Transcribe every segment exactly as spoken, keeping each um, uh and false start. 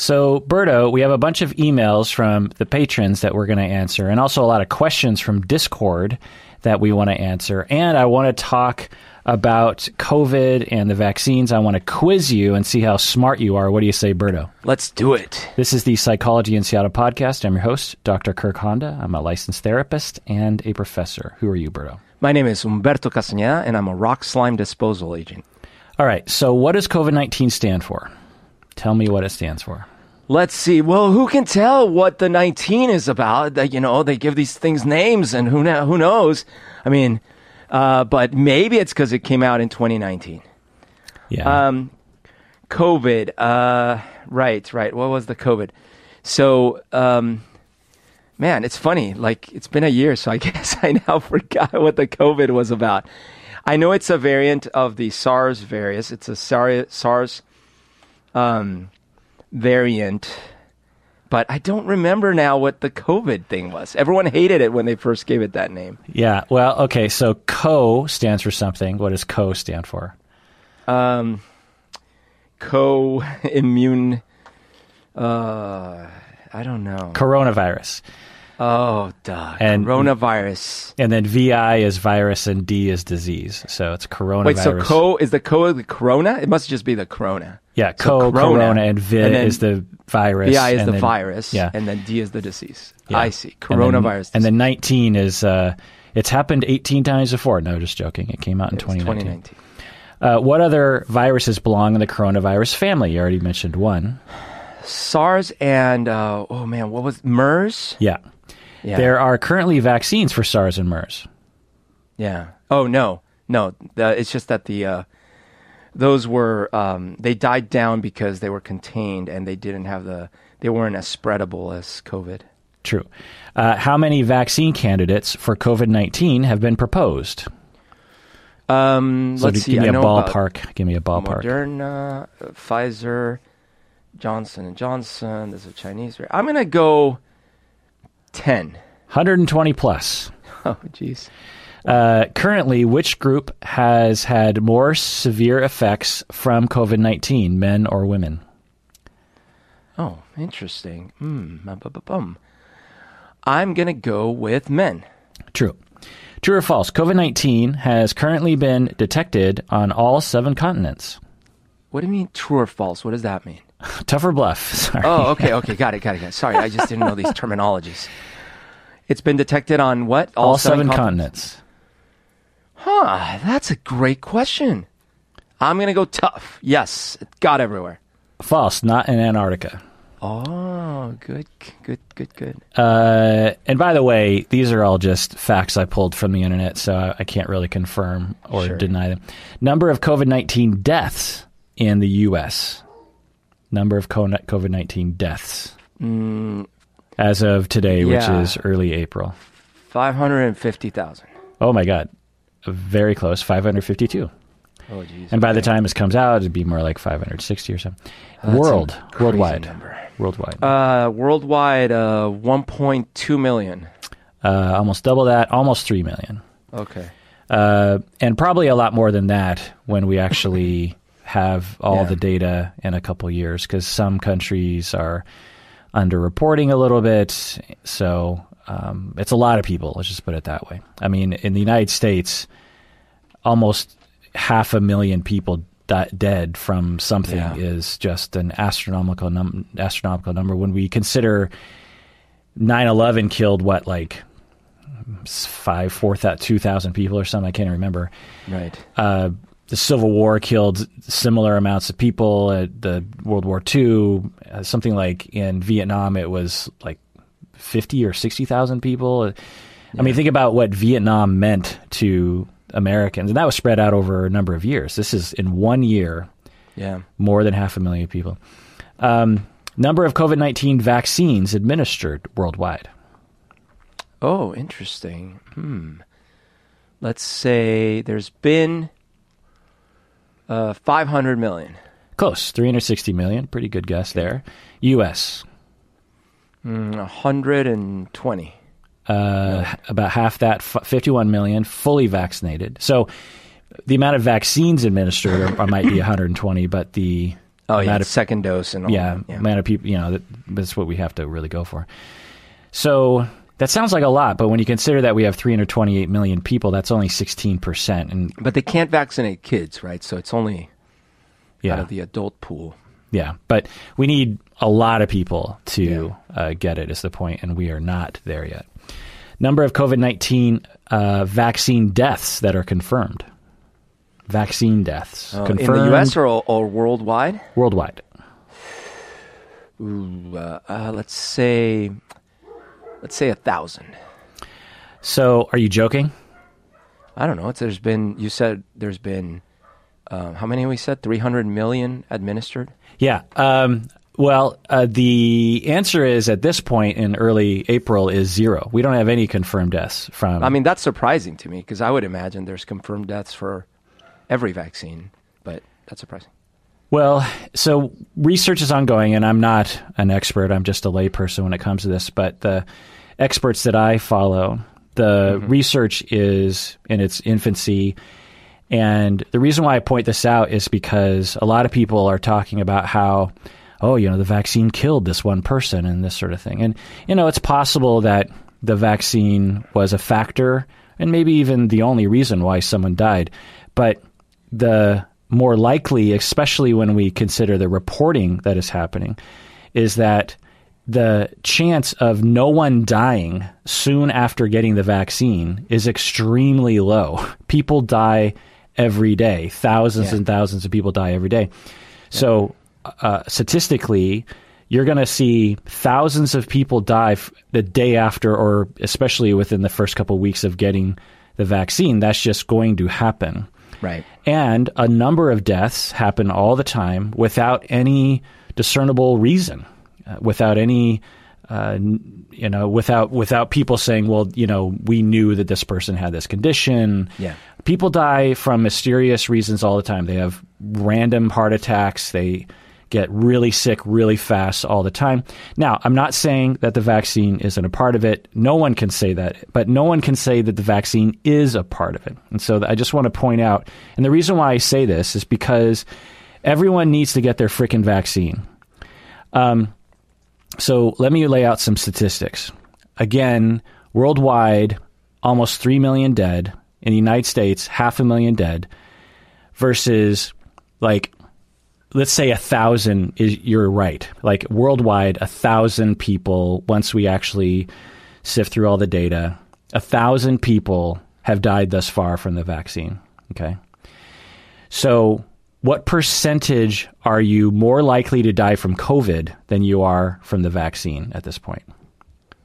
So, Berto, we have a bunch of emails from the patrons that we're going to answer, and also a lot of questions from Discord that we want to answer. And I want to talk about COVID and the vaccines. I want to quiz you and see how smart you are. What do you say, Berto? Let's do it. This is the Psychology in Seattle podcast. I'm your host, Doctor Kirk Honda. I'm a licensed therapist and a professor. Who are you, Berto? My name is Humberto Castaneda, and I'm a rock slime disposal agent. All right. So, what does COVID nineteen stand for? Tell me what it stands for. Let's see. Well, who can tell what the nineteen is about? That, you know, they give these things names, and who know, who knows? I mean, uh, but maybe it's because it came out in twenty nineteen. Yeah. Um, COVID. Uh, right, right. What was the COVID? So, um, man, it's funny. Like, it's been a year, so I guess I now forgot what the COVID was about. I know it's a variant of the SARS virus. It's a SARS Um, variant, but I don't remember now what the COVID thing was. Everyone hated it when they first gave it that name. Yeah. Well, okay. So co stands for something. What does co stand for? Um, co-immune, uh, I don't know. Coronavirus. Oh, duh. And, coronavirus. And then V I is virus and D is disease. So it's coronavirus. Wait, so co is the co the corona? It must just be the corona. Yeah, co, so corona, corona, and vid and is the virus. V I is and the then, virus, yeah. And then D is the disease. Yeah. I see. Coronavirus. And then, and then nineteen is, uh, it's happened eighteen times before. No, just joking. It came out in twenty nineteen. twenty nineteen. Uh, what other viruses belong in the coronavirus family? You already mentioned one. SARS and, uh, oh man, what was MERS? Yeah. Yeah. There are currently vaccines for SARS and MERS. Yeah. Oh, no. No. The, it's just that the uh, those were, um, they died down because they were contained and they didn't have the, they weren't as spreadable as COVID. True. Uh, how many vaccine candidates for COVID nineteen have been proposed? Um, so let's see. Give me I a ballpark. Give me a ballpark. Moderna, uh, Pfizer, Johnson and Johnson. There's a Chinese. I'm going to go... ten. one hundred twenty plus. Oh, jeez. Uh, currently, which group has had more severe effects from COVID nineteen, men or women? Oh, interesting. Mm. I'm going to go with men. True. True or false? COVID nineteen has currently been detected on all seven continents. What do you mean true or false? What does that mean? Tougher bluff. Sorry. Oh, okay, okay. Got it, got it, got it. Sorry, I just didn't know these terminologies. It's been detected on what? All, All seven, seven continents. continents. Huh, that's a great question. I'm going to go tough. Yes, it got everywhere. False, not in Antarctica. Oh, good, good, good, good. Uh, and by the way, these are all just facts I pulled from the internet, so I, I can't really confirm or sure. deny them. Number of COVID nineteen deaths in the U S Number of COVID nineteen deaths mm, as of today, yeah. which is early April. five hundred fifty thousand. Oh, my God. Very close. five hundred fifty-two. Oh, geez. And by okay. the time this comes out, it'd be more like five hundred sixty or something. That's World. Worldwide. Number. Worldwide. Uh, worldwide, uh, one point two million. Uh, almost double that. Almost three million. Okay. Uh, and probably a lot more than that when we actually... have all yeah. the data in a couple years, because some countries are underreporting a little bit. So um, it's a lot of people. Let's just put it that way. I mean, in the United States, almost half a million people di- dead from something yeah. is just an astronomical num- astronomical number. When we consider nine eleven killed what, like five, four, two thousand people or something. I can't remember. Right. Uh, The Civil War killed similar amounts of people. At the World War Two, uh, something like in Vietnam, it was like fifty or sixty thousand people. I yeah. mean, think about what Vietnam meant to Americans, and that was spread out over a number of years. This is in one year, yeah, more than half a million people. Um, number of COVID nineteen vaccines administered worldwide. Oh, interesting. Hmm. Let's say there's been. Uh, five hundred million. Close. three hundred sixty million. Pretty good guess there. U S Mm, one hundred twenty. Uh, no. About half that, fifty-one million, fully vaccinated. So the amount of vaccines administered are, are might be one hundred twenty, but the Oh yeah, of, second dose and all yeah, that. Yeah, amount of people. You know, that, that's what we have to really go for. So that sounds like a lot, but when you consider that we have three hundred twenty-eight million people, that's only sixteen percent. And but they can't vaccinate kids, right? So it's only yeah. out of the adult pool. Yeah, but we need a lot of people to yeah. uh, get it is the point, and we are not there yet. Number of COVID nineteen uh, vaccine deaths that are confirmed. Vaccine deaths. Uh, confirmed. In the U S or, or worldwide? Worldwide. Ooh, uh, uh, let's say, let's say one thousand. So are you joking? I don't know. It's, there's been, you said there's been, uh, how many we said? three hundred million administered? Yeah. Um, well, uh, the answer is at this point in early April is zero. We don't have any confirmed deaths from... I mean, that's surprising to me because I would imagine there's confirmed deaths for every vaccine, but that's surprising. Well, so research is ongoing, and I'm not an expert. I'm just a layperson when it comes to this, but the experts that I follow, the mm-hmm. research is in its infancy. And the reason why I point this out is because a lot of people are talking about how, oh, you know, the vaccine killed this one person and this sort of thing. And, you know, it's possible that the vaccine was a factor and maybe even the only reason why someone died. But the more likely, especially when we consider the reporting that is happening, is that the chance of no one dying soon after getting the vaccine is extremely low. People die every day. Thousands yeah. and thousands of people die every day. Yeah. So uh, statistically, you're going to see thousands of people die f- the day after, or especially within the first couple of weeks of getting the vaccine. That's just going to happen. Right. And a number of deaths happen all the time without any discernible reason, uh, without any, uh, you know, without without people saying, well, you know, we knew that this person had this condition. Yeah. People die from mysterious reasons all the time. They have random heart attacks. They get really sick really fast all the time. Now, I'm not saying that the vaccine isn't a part of it. No one can say that, but no one can say that the vaccine is a part of it. And so I just want to point out, and the reason why I say this is because everyone needs to get their freaking vaccine. Um, so let me lay out some statistics. Again, worldwide, almost three million dead. In the United States, half a million dead versus like... Let's say a thousand is, you're right. Like worldwide, a thousand people, once we actually sift through all the data, a thousand people have died thus far from the vaccine. Okay. So what percentage are you more likely to die from COVID than you are from the vaccine at this point?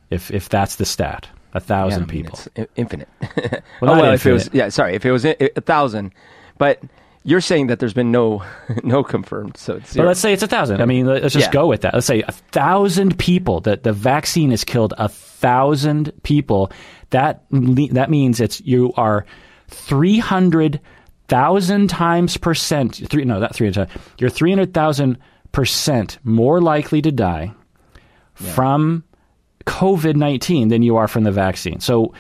If, if that's the stat, a thousand yeah, I mean, people. It's infinite. well, oh, well, infinite. If it was, yeah, sorry, if it was a, a thousand, but you're saying that there's been no no confirmed, so it's zero. But let's say it's one thousand. I mean, let's just yeah. go with that. Let's say one thousand people, that the vaccine has killed one thousand people. That that means it's you are three hundred thousand times percent, three, no, not three hundred, you're three hundred thousand percent more likely to die yeah. from COVID nineteen than you are from the vaccine. So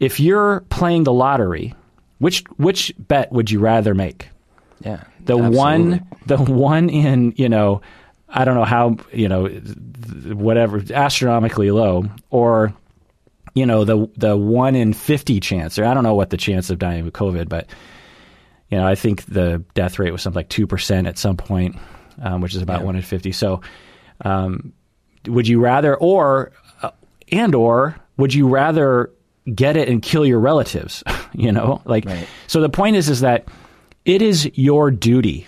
if you're playing the lottery, which which bet would you rather make? Yeah, the absolutely. one, the one in, you know, I don't know how, you know, whatever, astronomically low, or, you know, the the one in fifty chance, or I don't know what the chance of dying with COVID, but, you know, I think the death rate was something like two percent at some point, um, which is about yeah. one in fifty. So um, would you rather, or, uh, and or, would you rather get it and kill your relatives, you know, like, right. So the point is, is that it is your duty.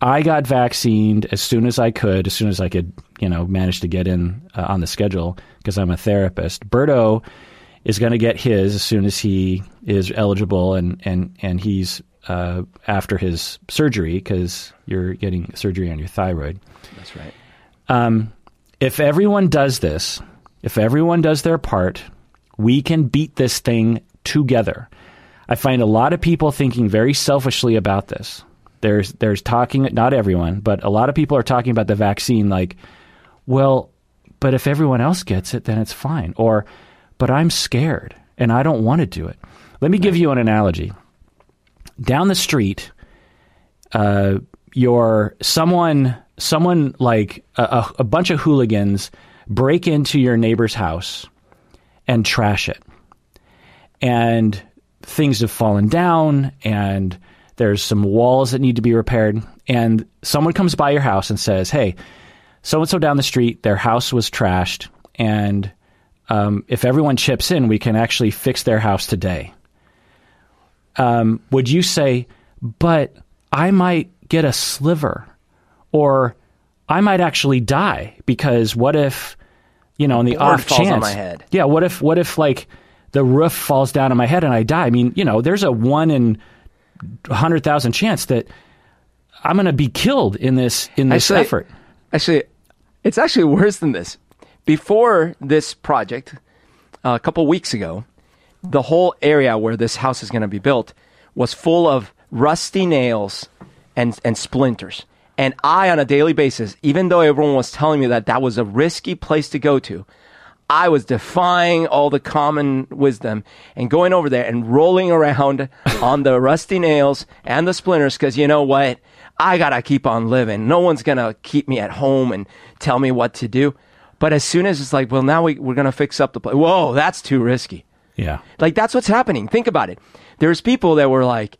I got vaccinated as soon as I could, as soon as I could, you know, manage to get in uh, on the schedule because I'm a therapist. Berto is going to get his as soon as he is eligible and, and, and he's uh, after his surgery because you're getting surgery on your thyroid. That's right. Um, if everyone does this, if everyone does their part, we can beat this thing together. I find a lot of people thinking very selfishly about this. There's there's talking, not everyone, but a lot of people are talking about the vaccine like, well, but if everyone else gets it, then it's fine. Or, but I'm scared and I don't want to do it. Let me give you an analogy. Down the street, uh, your someone someone like a, a bunch of hooligans break into your neighbor's house and trash it. And things have fallen down, and there's some walls that need to be repaired. And someone comes by your house and says, hey, so-and-so down the street, their house was trashed, and um, if everyone chips in, we can actually fix their house today. Um, would you say, but I might get a sliver, or I might actually die, because what if, you know, in the off chance, falls on my head. Yeah, what if, what if like the roof falls down on my head and I die? I mean, you know, there's a one in one hundred thousand chance that I'm going to be killed in this in this actually, effort. Actually, it's actually worse than this. Before this project, uh, a couple weeks ago, the whole area where this house is going to be built was full of rusty nails and and splinters. And I, on a daily basis, even though everyone was telling me that that was a risky place to go to, I was defying all the common wisdom and going over there and rolling around on the rusty nails and the splinters, because you know what? I got to keep on living. No one's going to keep me at home and tell me what to do. But as soon as it's like, well, now we, we're going to fix up the place. Whoa, that's too risky. Yeah. Like, that's what's happening. Think about it. There's people that were like,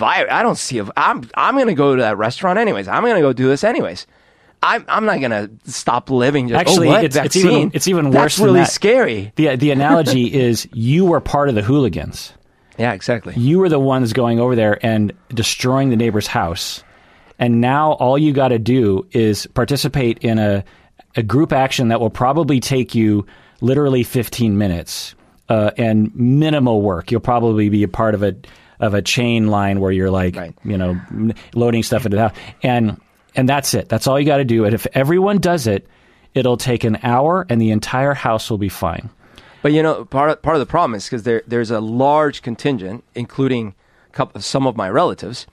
I don't see a, I'm, I'm going to go to that restaurant anyways. I'm going to go do this anyways. I'm, I'm not going to stop living. Just, Actually, oh, what? It's, it's even, it's even worse than that. That's really scary. The, the analogy is you were part of the hooligans. Yeah, exactly. You were the ones going over there and destroying the neighbor's house. And now all you got to do is participate in a, a group action that will probably take you literally fifteen minutes uh, and minimal work. You'll probably be a part of a of a chain line where you're like, right. you know, loading stuff into the house. And and that's it. That's all you got to do. And if everyone does it, it'll take an hour and the entire house will be fine. But, you know, part of, part of the problem is because there there's a large contingent, including a couple, some of my relatives,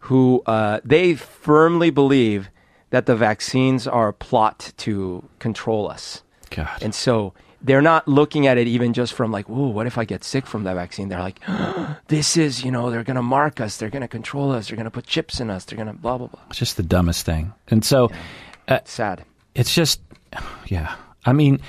who uh, they firmly believe that the vaccines are a plot to control us. God. And so they're not looking at it even just from like, oh, what if I get sick from that vaccine? They're like, oh, this is, you know, they're going to mark us. They're going to control us. They're going to put chips in us. They're going to blah, blah, blah. It's just the dumbest thing. And so... Yeah. Uh, sad. It's just, yeah. I mean,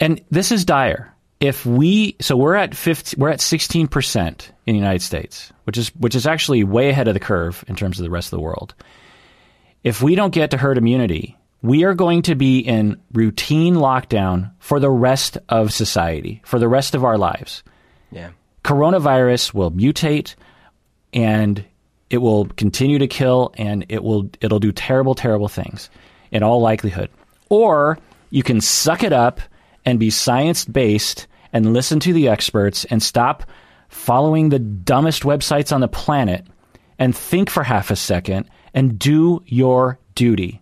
and this is dire. If we, so we're at fifty, we're at sixteen percent in the United States, which is which is actually way ahead of the curve in terms of the rest of the world. If we don't get to herd immunity, we are going to be in routine lockdown for the rest of society, for the rest of our lives. Yeah. Coronavirus will mutate and it will continue to kill and it will it'll do terrible, terrible things in all likelihood. Or you can suck it up and be science-based and listen to the experts and stop following the dumbest websites on the planet and think for half a second and do your duty.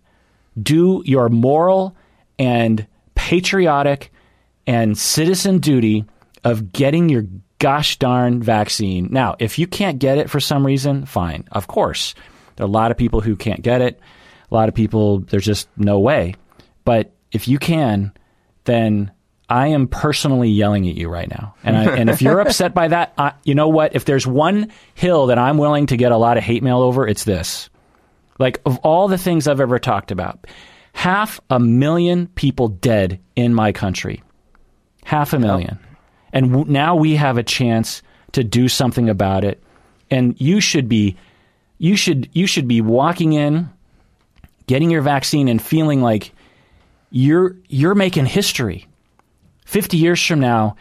Do your moral and patriotic and citizen duty of getting your gosh darn vaccine. Now, if you can't get it for some reason, fine. Of course, there are a lot of people who can't get it. A lot of people, there's just no way. But if you can... then I am personally yelling at you right now. And I, and if you're upset by that, I, you know what? If there's one hill that I'm willing to get a lot of hate mail over, it's this. Like, of all the things I've ever talked about, half a million people dead in my country. Half a million. Oh. And w- now we have a chance to do something about it. And you should be, you should, you should be walking in, getting your vaccine and feeling like, You're you're making history. Fifty years from now,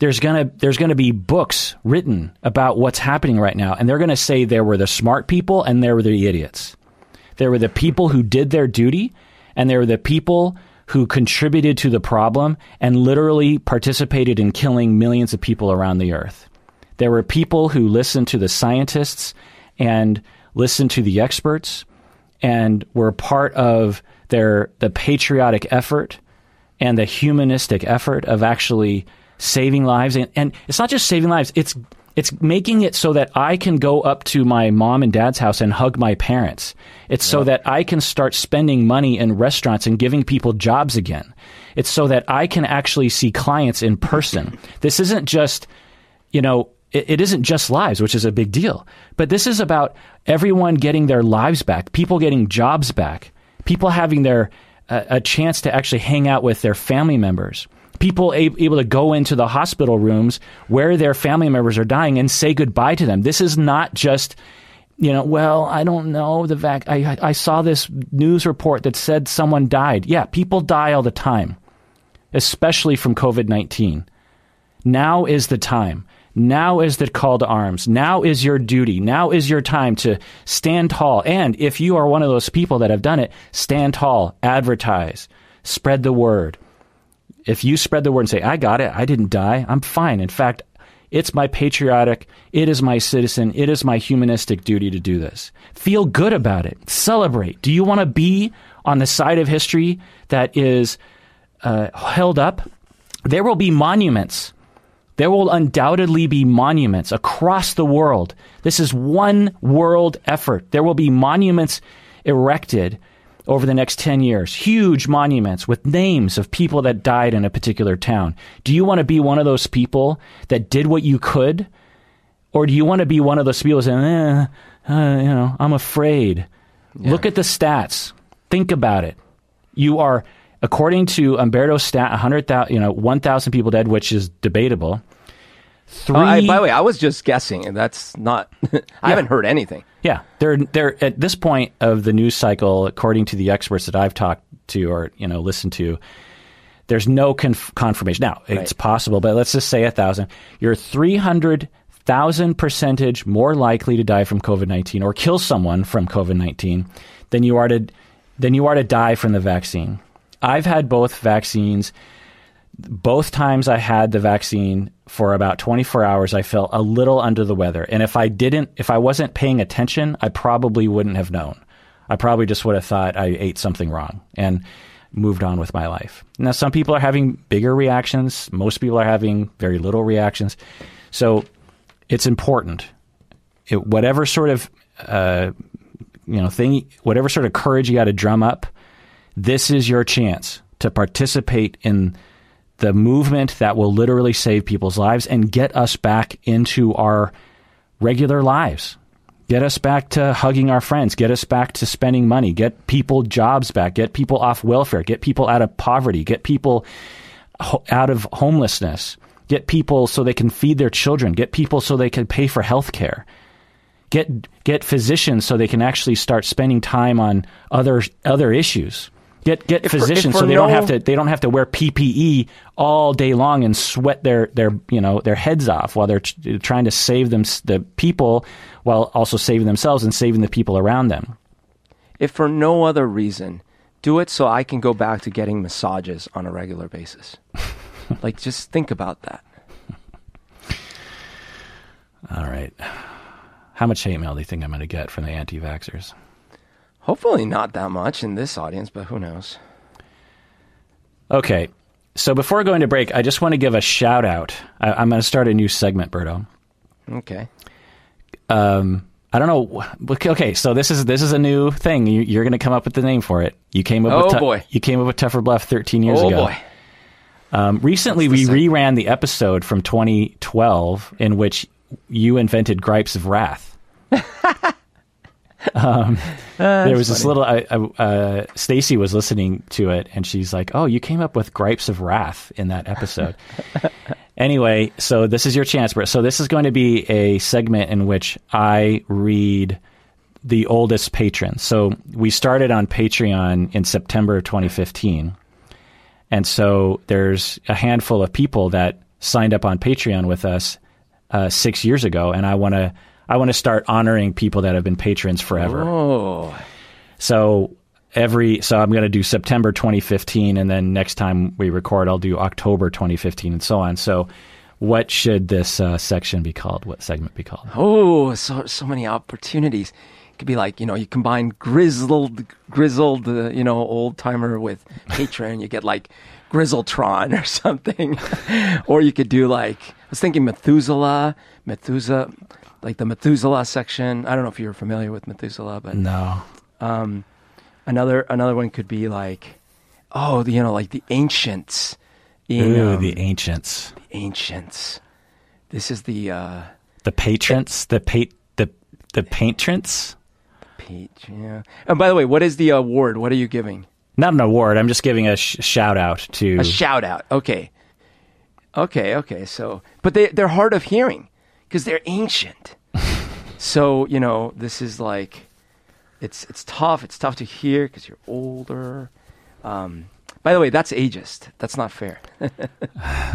there's gonna there's gonna be books written about what's happening right now, and they're gonna say there were the smart people and there were the idiots. There were the people who did their duty, and there were the people who contributed to the problem and literally participated in killing millions of people around the earth. There were people who listened to the scientists and listened to the experts and were part of Their, the patriotic effort and the humanistic effort of actually saving lives. And, and it's not just saving lives. It's it's making it so that I can go up to my mom and dad's house and hug my parents. It's yeah. so that I can start spending money in restaurants and giving people jobs again. It's so that I can actually see clients in person. This isn't just, you know, it, it isn't just lives, which is a big deal. But this is about everyone getting their lives back, people getting jobs back. people having their uh, a chance to actually hang out with their family members, people a- able to go into the hospital rooms where their family members are dying and say goodbye to them. This is not just, you know, well, I don't know the vac. I, I saw this news report that said someone died. Yeah, people die all the time, especially from COVID nineteen. Now is the time. Now is the call to arms. Now is your duty. Now is your time to stand tall. And if you are one of those people that have done it, stand tall, advertise, spread the word. If you spread the word and say, I got it, I didn't die, I'm fine. In fact, it's my patriotic, it is my citizen, it is my humanistic duty to do this. Feel good about it. Celebrate. Do you want to be on the side of history that is uh, held up? There will be monuments. There will undoubtedly be monuments across the world. This is one world effort. There will be monuments erected over the next ten years. Huge monuments with names of people that died in a particular town. Do you want to be one of those people that did what you could? Or do you want to be one of those people saying, eh, uh, you know, I'm afraid. Yeah. Look at the stats. Think about it. You are... According to Humberto's stat, one hundred thousand, you know, one thousand people dead, which is debatable. Three. Uh, I, by the way, I was just guessing, and that's not. I yeah. haven't heard anything. Yeah, they're they're at this point of the news cycle. According to the experts that I've talked to or you know listened to, there's no conf- confirmation. Now it's right. possible, but let's just say a thousand. You're three hundred thousand percentage more likely to die from COVID nineteen or kill someone from COVID nineteen than you are to than you are to die from the vaccine. I've had both vaccines. Both times I had the vaccine for about twenty-four hours, I felt a little under the weather. And if I didn't, if I wasn't paying attention, I probably wouldn't have known. I probably just would have thought I ate something wrong and moved on with my life. Now, some people are having bigger reactions. Most people are having very little reactions. So it's important. It, whatever sort of, uh, you know, thing, whatever sort of courage you got to drum up, this is your chance to participate in the movement that will literally save people's lives and get us back into our regular lives. Get us back to hugging our friends. Get us back to spending money. Get people jobs back. Get people off welfare. Get people out of poverty. Get people ho- out of homelessness. Get people so they can feed their children. Get people so they can pay for health care. Get get physicians so they can actually start spending time on other other issues. Get get if physicians for, so they no, don't have to they don't have to wear P P E all day long and sweat their, their you know their heads off while they're ch- trying to save them the people while also saving themselves and saving the people around them. If for no other reason, do it so I can go back to getting massages on a regular basis. Like, just think about that. All right. How much hate mail do you think I'm going to get from the anti-vaxxers? Hopefully not that much in this audience, but who knows? Okay, so before going to break, I just want to give a shout out. I, I'm going to start a new segment, Berto. Okay. Um, I don't know. Okay, so this is this is a new thing. You, you're going to come up with the name for it. You came up. Oh with tu- boy! You came up with Tougher Bluff thirteen years oh, ago. Oh boy! Um, recently, we segment. reran the episode from twenty twelve in which you invented Gripes of Wrath. um, uh, there was this funny. little, I, I, uh, Stacy was listening to it and she's like, oh, you came up with Gripes of Wrath in that episode. Anyway, so this is your chance. So this is going to be a segment in which I read the oldest patron. So we started on Patreon in September of twenty fifteen. And so there's a handful of people that signed up on Patreon with us Uh, six years ago, and I want to I want to start honoring people that have been patrons forever. Oh. So every so I'm going to do September twenty fifteen, and then next time we record, I'll do October twenty fifteen, and so on. So, what should this uh, section be called? What segment be called? Oh, so so many opportunities. It could be like, you know, you combine grizzled grizzled uh, you know old timer with patron, you get like Grizzletron or something. Or you could do like, I was thinking Methuselah, Methuselah, like the Methuselah section. I don't know if you're familiar with Methuselah, but no. Um, another another one could be like, oh, the, you know, like the ancients. In, Ooh, um, the ancients. The ancients. This is the uh, the patrons, the, the pa- the the patrons. Peach, yeah. And by the way, what is the award? What are you giving? Not an award. I'm just giving a sh- shout out to... A shout out. Okay. Okay, okay. So, but they, they're hard of hearing because they're ancient. So, you know, this is like, it's it's tough. It's tough to hear because you're older. Um, by the way, that's ageist. That's not fair. uh,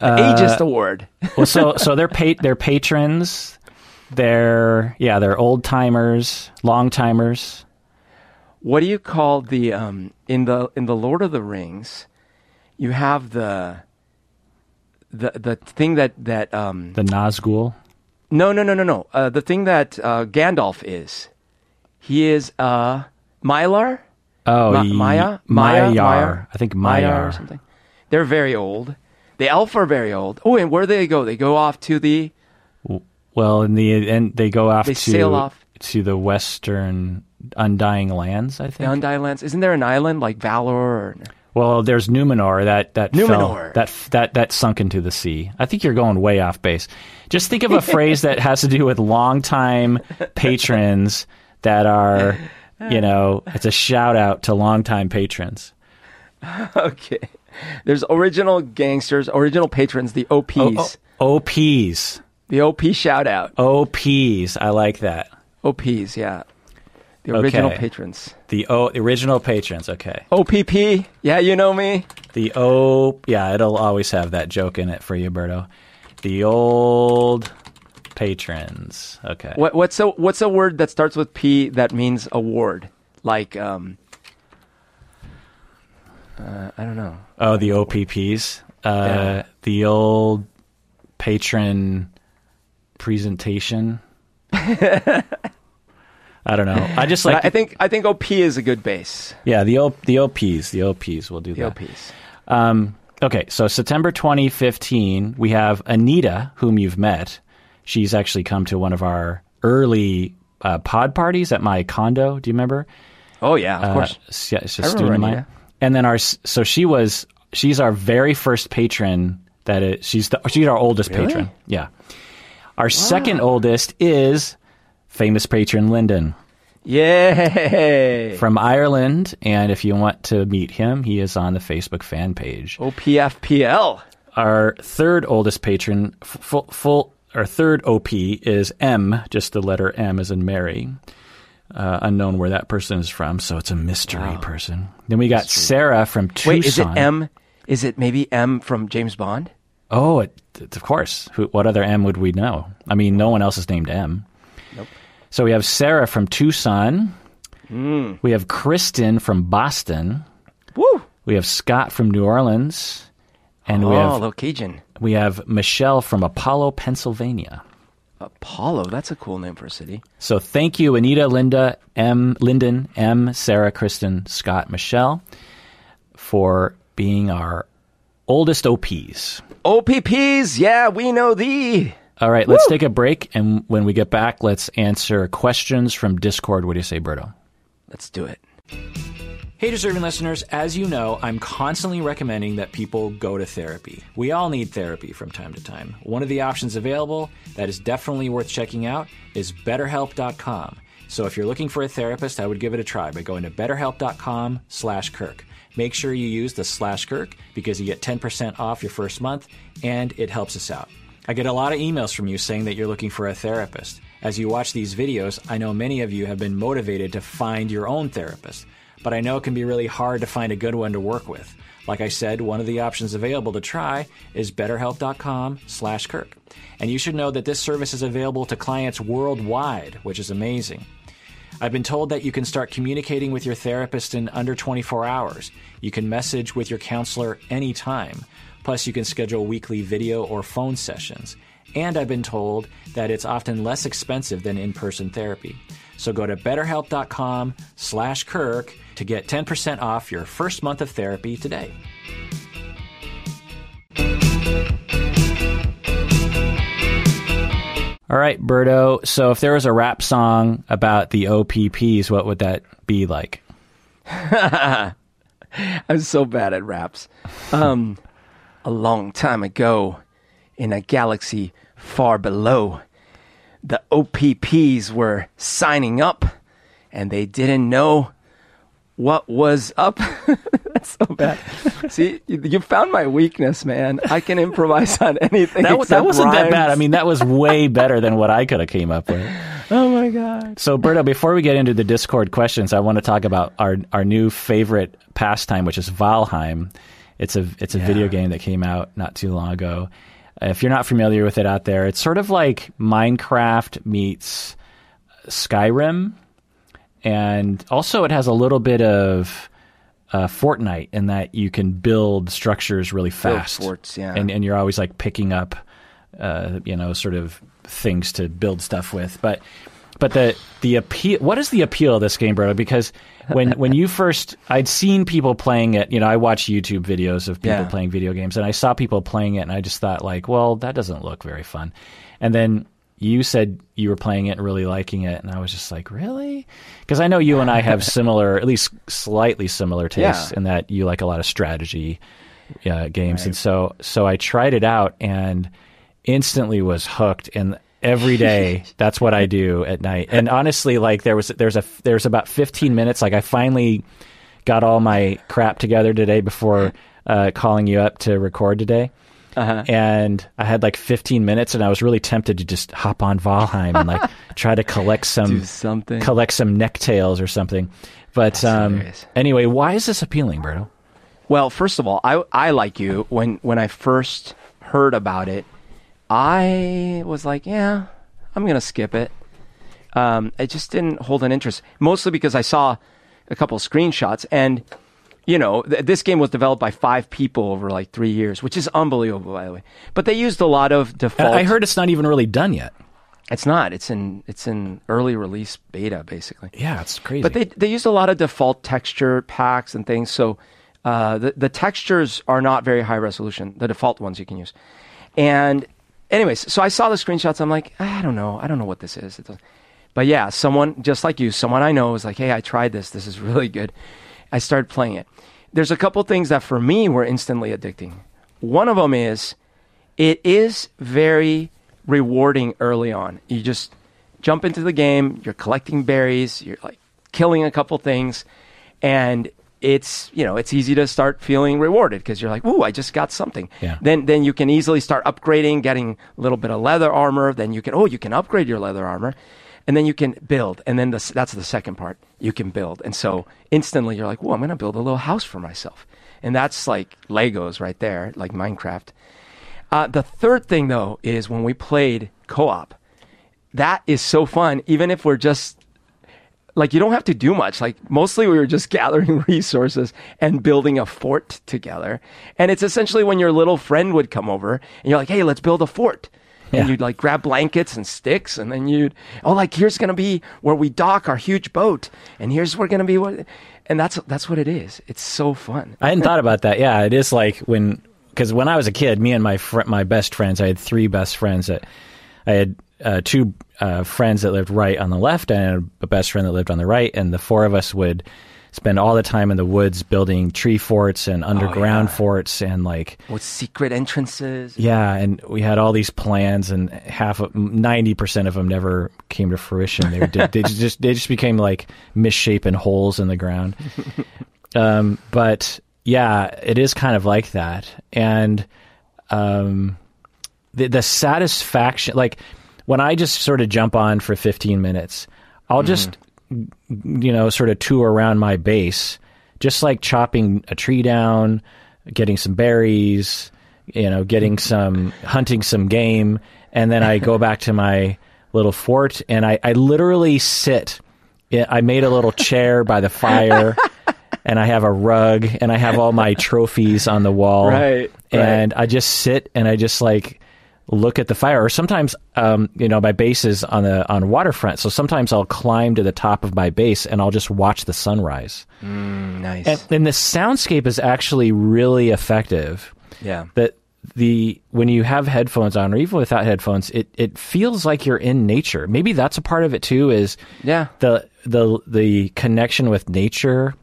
ageist award. Well, so so they're, pa- they're patrons. They're, yeah, they're old timers, long timers. What do you call the, um, in the in the Lord of the Rings, you have the the the thing that, that um, the Nazgul? No, no, no, no, no. Uh, the thing that uh, Gandalf is. He is uh, Maiar? Oh, Ma- Maiar? Maiar. Maiar. I think Maiar or something. They're very old. The elf are very old. Oh, and where do they go? They go off to the... Well, in the end, they go off they to... They sail off. To the western... Undying Lands, I think. The Undying Lands. Isn't there an island like Valor? Or... Well, there's Numenor that that Numenor. Fell, that that that sunk into the sea. I think you're going way off base. Just think of a phrase that has to do with longtime patrons that are, you know, it's a shout out to longtime patrons. Okay. There's original gangsters, original patrons, the O Ps. Oh, oh, O Ps. The O P shout out. O Ps. I like that. O Ps, yeah. The original okay. patrons. The o- original patrons, okay. O P P, yeah, you know me. The O, yeah, it'll always have that joke in it for you, Berto. The old patrons, okay. What, what's, a, what's a word that starts with P that means award? Like, um, uh, I don't know. Oh, the O P Ps? Uh, yeah. The old patron presentation? I don't know. I just like. I think I think O P is a good base. Yeah, the o, the O Ps, the O Ps will do the that. The O Ps. Um, okay, so September twenty fifteen, we have Anita, whom you've met. She's actually come to one of our early uh, pod parties at my condo. Do you remember? Oh yeah, of uh, course. Yeah, it's a student of mine. And then our so she was she's our very first patron. That it, she's the, she's our oldest really? patron. Yeah, our wow. second oldest is. Famous patron Lyndon. Yay! From Ireland, and if you want to meet him, he is on the Facebook fan page. O P F P L. Our third oldest patron, full, full, our third O P is M, just the letter M as in Mary. Uh, unknown where that person is from, so it's a mystery wow. person. Then we got mystery. Sarah from Tucson. Wait, is it M? Is it maybe M from James Bond? Oh, it, it, of course. Who, what other M would we know? I mean, no one else is named M. Nope. So we have Sarah from Tucson. Mm. We have Kristen from Boston. Woo! We have Scott from New Orleans. And oh, we have, little Cajun. We have Michelle from Apollo, Pennsylvania. Apollo, that's a cool name for a city. So thank you, Anita, Linda, M, Lyndon, M, Sarah, Kristen, Scott, Michelle, for being our oldest O Ps. O P Ps, yeah, we know thee. All right, let's Woo! take a break, and when we get back, let's answer questions from Discord. What do you say, Berto? Let's do it. Hey, deserving listeners. As you know, I'm constantly recommending that people go to therapy. We all need therapy from time to time. One of the options available that is definitely worth checking out is better help dot com. So if you're looking for a therapist, I would give it a try by going to better help dot com slash Kirk. Make sure you use the slash Kirk because you get ten percent off your first month, and it helps us out. I get a lot of emails from you saying that you're looking for a therapist. As you watch these videos, I know many of you have been motivated to find your own therapist, but I know it can be really hard to find a good one to work with. Like I said, one of the options available to try is betterhelp.com slash Kirk. And you should know that this service is available to clients worldwide, which is amazing. I've been told that you can start communicating with your therapist in under twenty-four hours. You can message with your counselor anytime. Plus, you can schedule weekly video or phone sessions. And I've been told that it's often less expensive than in-person therapy. So go to betterhelp.com slash Kirk to get ten percent off your first month of therapy today. All right, Berto. So if there was a rap song about the O P Ps, what would that be like? I'm so bad at raps. Um... A long time ago, in a galaxy far below, the O P Ps were signing up and they didn't know what was up. That's so bad. See, you, you found my weakness, man. I can improvise on anything. That, that wasn't rhymes. That bad. I mean, that was way better than what I could have came up with. Oh, my God. So, Berto, before we get into the Discord questions, I want to talk about our, our new favorite pastime, which is Valheim. It's a, it's a yeah. video game that came out not too long ago. If you're not familiar with it out there, it's sort of like Minecraft meets Skyrim. And also it has a little bit of uh, Fortnite in that you can build structures really fast. Build forts, yeah. And, and you're always like picking up, uh, you know, sort of things to build stuff with. But but the the appeal, what is the appeal of this game, Berto? Because when, when you first, I'd seen people playing it, you know, I watch YouTube videos of people yeah. playing video games, and I saw people playing it and I just thought like, well, that doesn't look very fun. And then you said you were playing it and really liking it, and I was just like, really? Because I know you and I have similar, at least slightly similar tastes yeah. in that you like a lot of strategy uh, games. Right. And so so I tried it out and instantly was hooked, and every day that's what I do at night. And honestly, like there was there's a there's about fifteen minutes, like I finally got all my crap together today before uh, calling you up to record today. Uh-huh. And I had like fifteen minutes, and I was really tempted to just hop on Valheim and like try to collect some something. collect some necktails or something. But um, anyway, why is this appealing, Berto? Well, first of all, I I like you. When when I first heard about it, I was like, yeah, I'm gonna skip it. Um, it just didn't hold an interest, mostly because I saw a couple of screenshots and. You know, th- this game was developed by five people over like three years, which is unbelievable, by the way. But they used a lot of default. I heard it's not even really done yet. It's not. It's in it's in early release beta, basically. Yeah, it's crazy. But they they used a lot of default texture packs and things, so uh, the the textures are not very high resolution. The default ones you can use. And anyways, so I saw the screenshots. I'm like, I don't know. I don't know what this is. It doesn't... But yeah, someone just like you, someone I know was like, hey, I tried this. This is really good. I started playing it. There's a couple things that for me were instantly addicting. One of them is it is very rewarding early on. You just jump into the game, you're collecting berries, you're like killing a couple things, and it's, you know, it's easy to start feeling rewarded because you're like, ooh, I just got something. Yeah. Then then you can easily start upgrading, getting a little bit of leather armor, then you can oh, you can upgrade your leather armor. And then you can build. And then the, that's the second part. You can build. And so instantly you're like, whoa, I'm going to build a little house for myself. And that's like Legos right there, like Minecraft. Uh, the third thing, though, is when we played co-op. That is so fun, even if we're just, like, you don't have to do much. Like, mostly we were just gathering resources and building a fort together. And it's essentially when your little friend would come over and you're like, hey, let's build a fort. Yeah. And you'd like grab blankets and sticks, and then you'd, oh, like here's going to be where we dock our huge boat, and here's where going to be what, and that's that's what it is. It's so fun. I hadn't thought about that. Yeah, it is like when, because when I was a kid, me and my fr- my best friends, I had three best friends that I had uh, two uh, friends that lived right on the left, and a best friend that lived on the right, and the four of us would spend all the time in the woods building tree forts and underground oh, yeah. forts and like with secret entrances. Yeah, and we had all these plans, and half of ninety percent of them never came to fruition. They were de- they just they just became like misshapen holes in the ground. um, but yeah, it is kind of like that, and um, the the satisfaction. Like when I just sort of jump on for fifteen minutes, I'll mm. just. you know, sort of tour around my base, just like chopping a tree down, getting some berries, you know, getting some, hunting some game. And then I go back to my little fort, and I, I literally sit. I made a little chair by the fire, and I have a rug, and I have all my trophies on the wall. Right. And right. I just sit and I just like look at the fire, or sometimes, um, you know, my base is on the on waterfront, so sometimes I'll climb to the top of my base and I'll just watch the sunrise. Mm, nice. And, and the soundscape is actually really effective. Yeah. That the when you have headphones on, or even without headphones, it it feels like you're in nature. Maybe that's a part of it too. Is yeah. The the the connection with nature.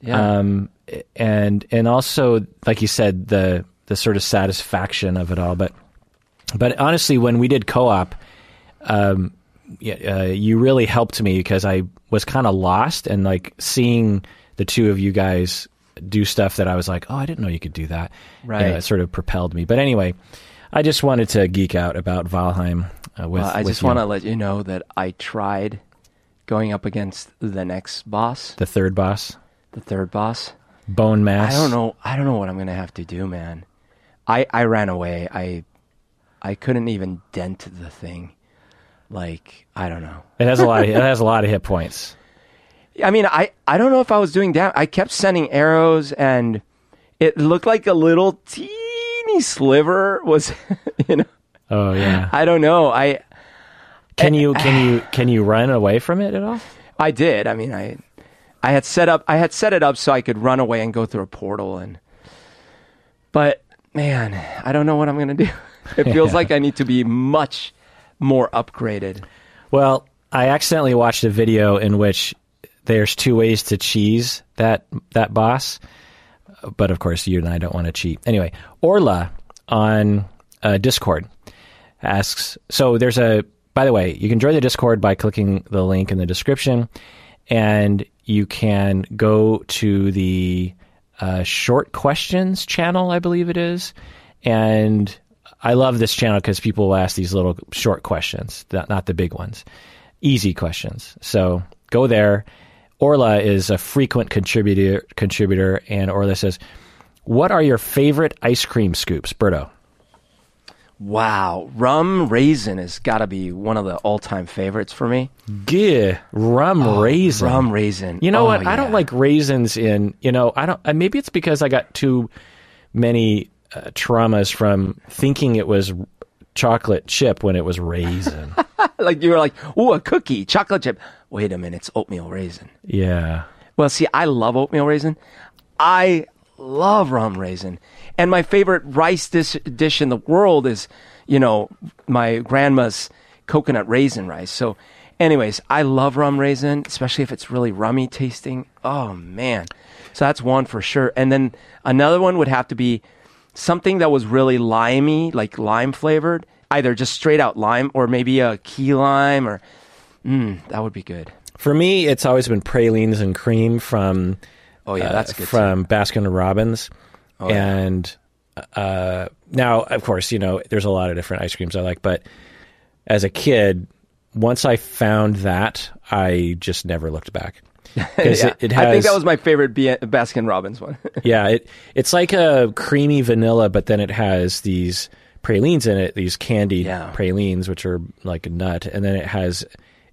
Yeah. Um. And and also, like you said, the the sort of satisfaction of it all, but. But honestly, when we did co-op, um, uh, you really helped me because I was kind of lost, and like seeing the two of you guys do stuff that I was like, oh, I didn't know you could do that. Right. You know, it sort of propelled me. But anyway, I just wanted to geek out about Valheim. Uh, with, well, I with just want to let you know that I tried going up against the next boss. The third boss. The third boss. Bone mass. I don't know. I don't know what I'm going to have to do, man. I, I ran away. I I couldn't even dent the thing. Like, I don't know. It has a lot of, it has a lot of hit points. I mean, I, I don't know if I was doing damage. I kept sending arrows, and it looked like a little teeny sliver was, you know. Oh yeah. I don't know. I can you can you can you run away from it at all? I did. I mean, I I had set up I had set it up so I could run away and go through a portal, and but man, I don't know what I'm going to do. It feels yeah. like I need to be much more upgraded. Well, I accidentally watched a video in which there's two ways to cheese that that boss, but of course you and I don't want to cheat. Anyway, Orla on uh, Discord asks, so there's a, by the way, you can join the Discord by clicking the link in the description, and you can go to the uh, short questions channel, I believe it is, and I love this channel because people will ask these little short questions, not, not the big ones, easy questions. So go there. Orla is a frequent contributor, contributor, and Orla says, what are your favorite ice cream scoops, Berto? Wow. Rum raisin has got to be one of the all-time favorites for me. Yeah. Rum oh, raisin. Rum raisin. You know oh, what? Yeah. I don't like raisins in, you know, I don't, maybe it's because I got too many uh, traumas from thinking it was chocolate chip when it was raisin. Like you were like, ooh, a cookie, chocolate chip. Wait a minute, it's oatmeal raisin. Yeah. Well, see, I love oatmeal raisin. I love rum raisin. And my favorite rice dish, dish in the world is, you know, my grandma's coconut raisin rice. So anyways, I love rum raisin, especially if it's really rummy tasting. Oh, man. So that's one for sure. And then another one would have to be something that was really limey, like lime flavored, either just straight out lime or maybe a key lime or... Mm, that would be good. For me, it's always been pralines and cream from oh yeah, that's uh, good from too. Baskin Robbins. Oh, and yeah. uh, now, of course, you know, there's a lot of different ice creams I like, but as a kid, once I found that, I just never looked back. yeah. it, it has, I think that was my favorite B- Baskin Robbins one. yeah, it it's like a creamy vanilla, but then it has these pralines in it, these candied yeah. pralines, which are like a nut, and then it has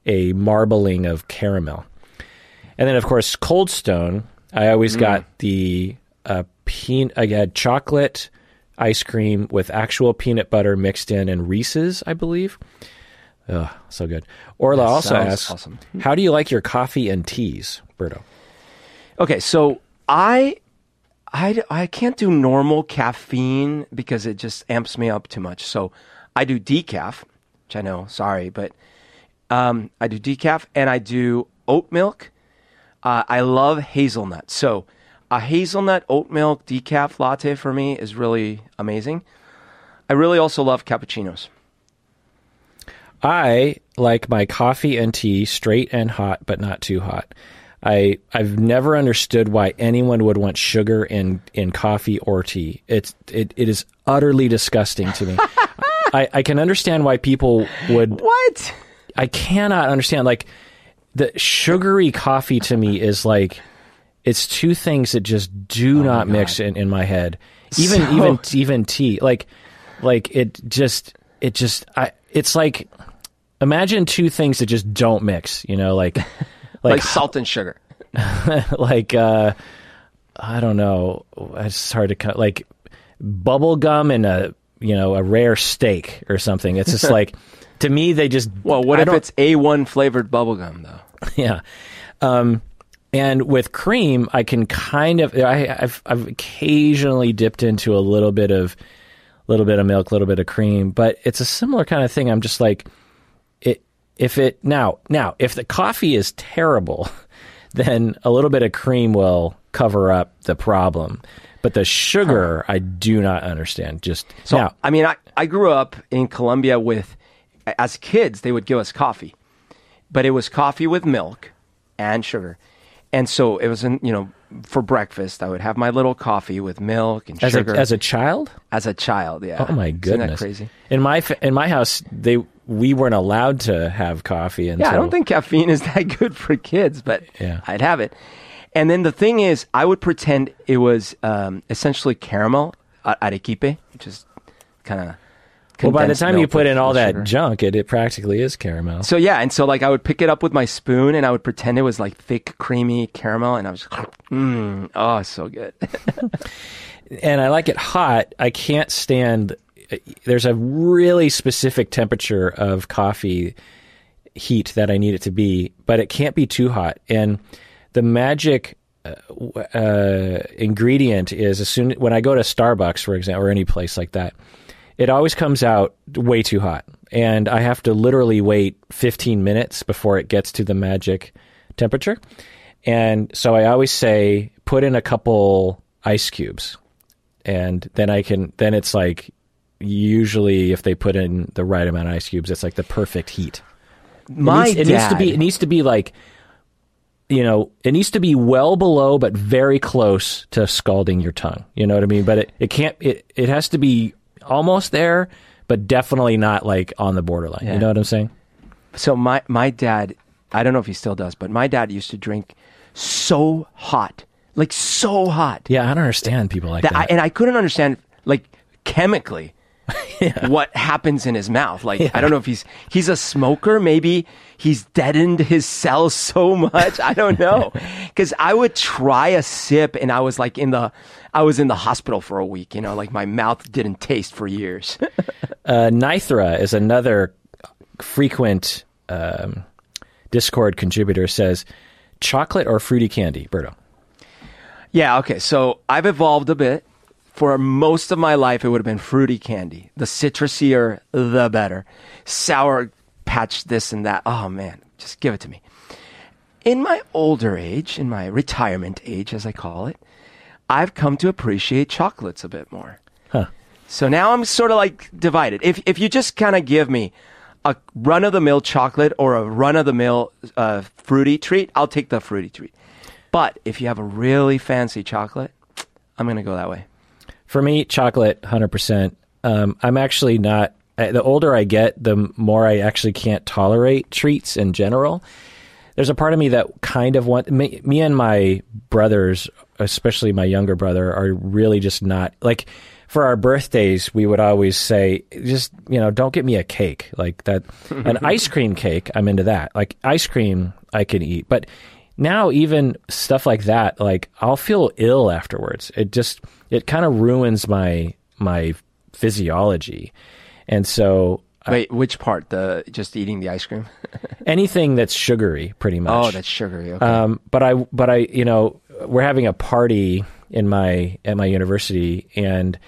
a marbling of caramel. And then, of course, Cold Stone, I always mm. got the uh, peanut, I had chocolate ice cream with actual peanut butter mixed in and Reese's, I believe. Ugh, so good. Orla that also asks, awesome. How do you like your coffee and teas, Berto? Okay, so I, I, I can't do normal caffeine because it just amps me up too much. So I do decaf, which I know, sorry, but... Um, I do decaf, and I do oat milk. Uh, I love hazelnut. So a hazelnut oat milk decaf latte for me is really amazing. I really also love cappuccinos. I like my coffee and tea straight and hot, but not too hot. I, I've never understood why anyone would want sugar in, in coffee or tea. It's, it, it is utterly disgusting to me. I, I can understand why people would... What? I cannot understand, like, the sugary coffee to me is like, it's two things that just do oh not mix in, in my head. Even, so... even, even tea, like, like it just, it just, I, it's like, imagine two things that just don't mix, you know, like, like, like salt and sugar, like, uh, I don't know. It's hard to cut, like bubble gum and a, you know, a rare steak or something. It's just like, to me, they just... Well, what I if it's A one flavored bubblegum, though? Yeah. Um, and with cream, I can kind of... I, I've, I've occasionally dipped into a little bit of little bit of milk, a little bit of cream, but it's a similar kind of thing. I'm just like, it, if it... Now, now, if the coffee is terrible, then a little bit of cream will cover up the problem. But the sugar, huh. I do not understand. Just so, now, I mean, I, I grew up in Colombia with... As kids, they would give us coffee. But it was coffee with milk and sugar. And so it was, in, you know, for breakfast, I would have my little coffee with milk and as sugar. A, as a child? As a child, yeah. Oh, my goodness. Isn't that crazy? In my, in my house, they... we weren't allowed to have coffee. Until... Yeah, I don't think caffeine is that good for kids, but yeah. I'd have it. And then the thing is, I would pretend it was um, essentially caramel, arequipe, which is kind of... Well, by the time you put in all that sugar. junk, it, it practically is caramel. So, yeah, and so like I would pick it up with my spoon and I would pretend it was like thick, creamy caramel, and I was just, mmm, oh, so good. And I like it hot. I can't stand... There's a really specific temperature of coffee heat that I need it to be, but it can't be too hot. And the magic uh, uh, ingredient is as soon when I go to Starbucks, for example, or any place like that, it always comes out way too hot. And I have to literally wait fifteen minutes before it gets to the magic temperature. And so I always say, put in a couple ice cubes, and then I can, then it's like, usually, if they put in the right amount of ice cubes, it's like the perfect heat. My it needs, dad, it needs to be it needs to be like, you know, it needs to be well below, but very close to scalding your tongue. You know what I mean? But it, it can't. It it has to be almost there, but definitely not like on the borderline. Yeah. You know what I'm saying? So my my dad, I don't know if he still does, but my dad used to drink so hot, like so hot. Yeah, I don't understand people like that. that. I, and I couldn't understand like chemically. Yeah. What happens in his mouth. Like, yeah. I don't know if he's, he's a smoker. Maybe he's deadened his cells so much. I don't know. Cause I would try a sip and I was like in the, I was in the hospital for a week, you know, like my mouth didn't taste for years. uh, Nithra is another frequent, um, Discord contributor, says chocolate or fruity candy, Berto. Yeah. Okay. So I've evolved a bit. For most of my life, it would have been fruity candy. The citrusier, the better. Sour patch, this and that. Oh, man, just give it to me. In my older age, in my retirement age, as I call it, I've come to appreciate chocolates a bit more. Huh. So now I'm sort of like divided. If if you just kind of give me a run-of-the-mill chocolate or a run-of-the-mill uh, fruity treat, I'll take the fruity treat. But if you have a really fancy chocolate, I'm going to go that way. For me, chocolate, one hundred percent. Um, I'm actually not... I, the older I get, the more I actually can't tolerate treats in general. There's a part of me that kind of want... Me, me and my brothers, especially my younger brother, are really just not... Like, for our birthdays, we would always say, just, you know, don't get me a cake. Like, that. An ice cream cake, I'm into that. Like, ice cream, I can eat. But... Now, even stuff like that, like, I'll feel ill afterwards. It just, it kind of ruins my my physiology. And so... Wait, I, which part? The just eating the ice cream? Anything that's sugary, pretty much. Oh, that's sugary, okay. Um, but I, but I, you know, we're having a party in my, at my university, and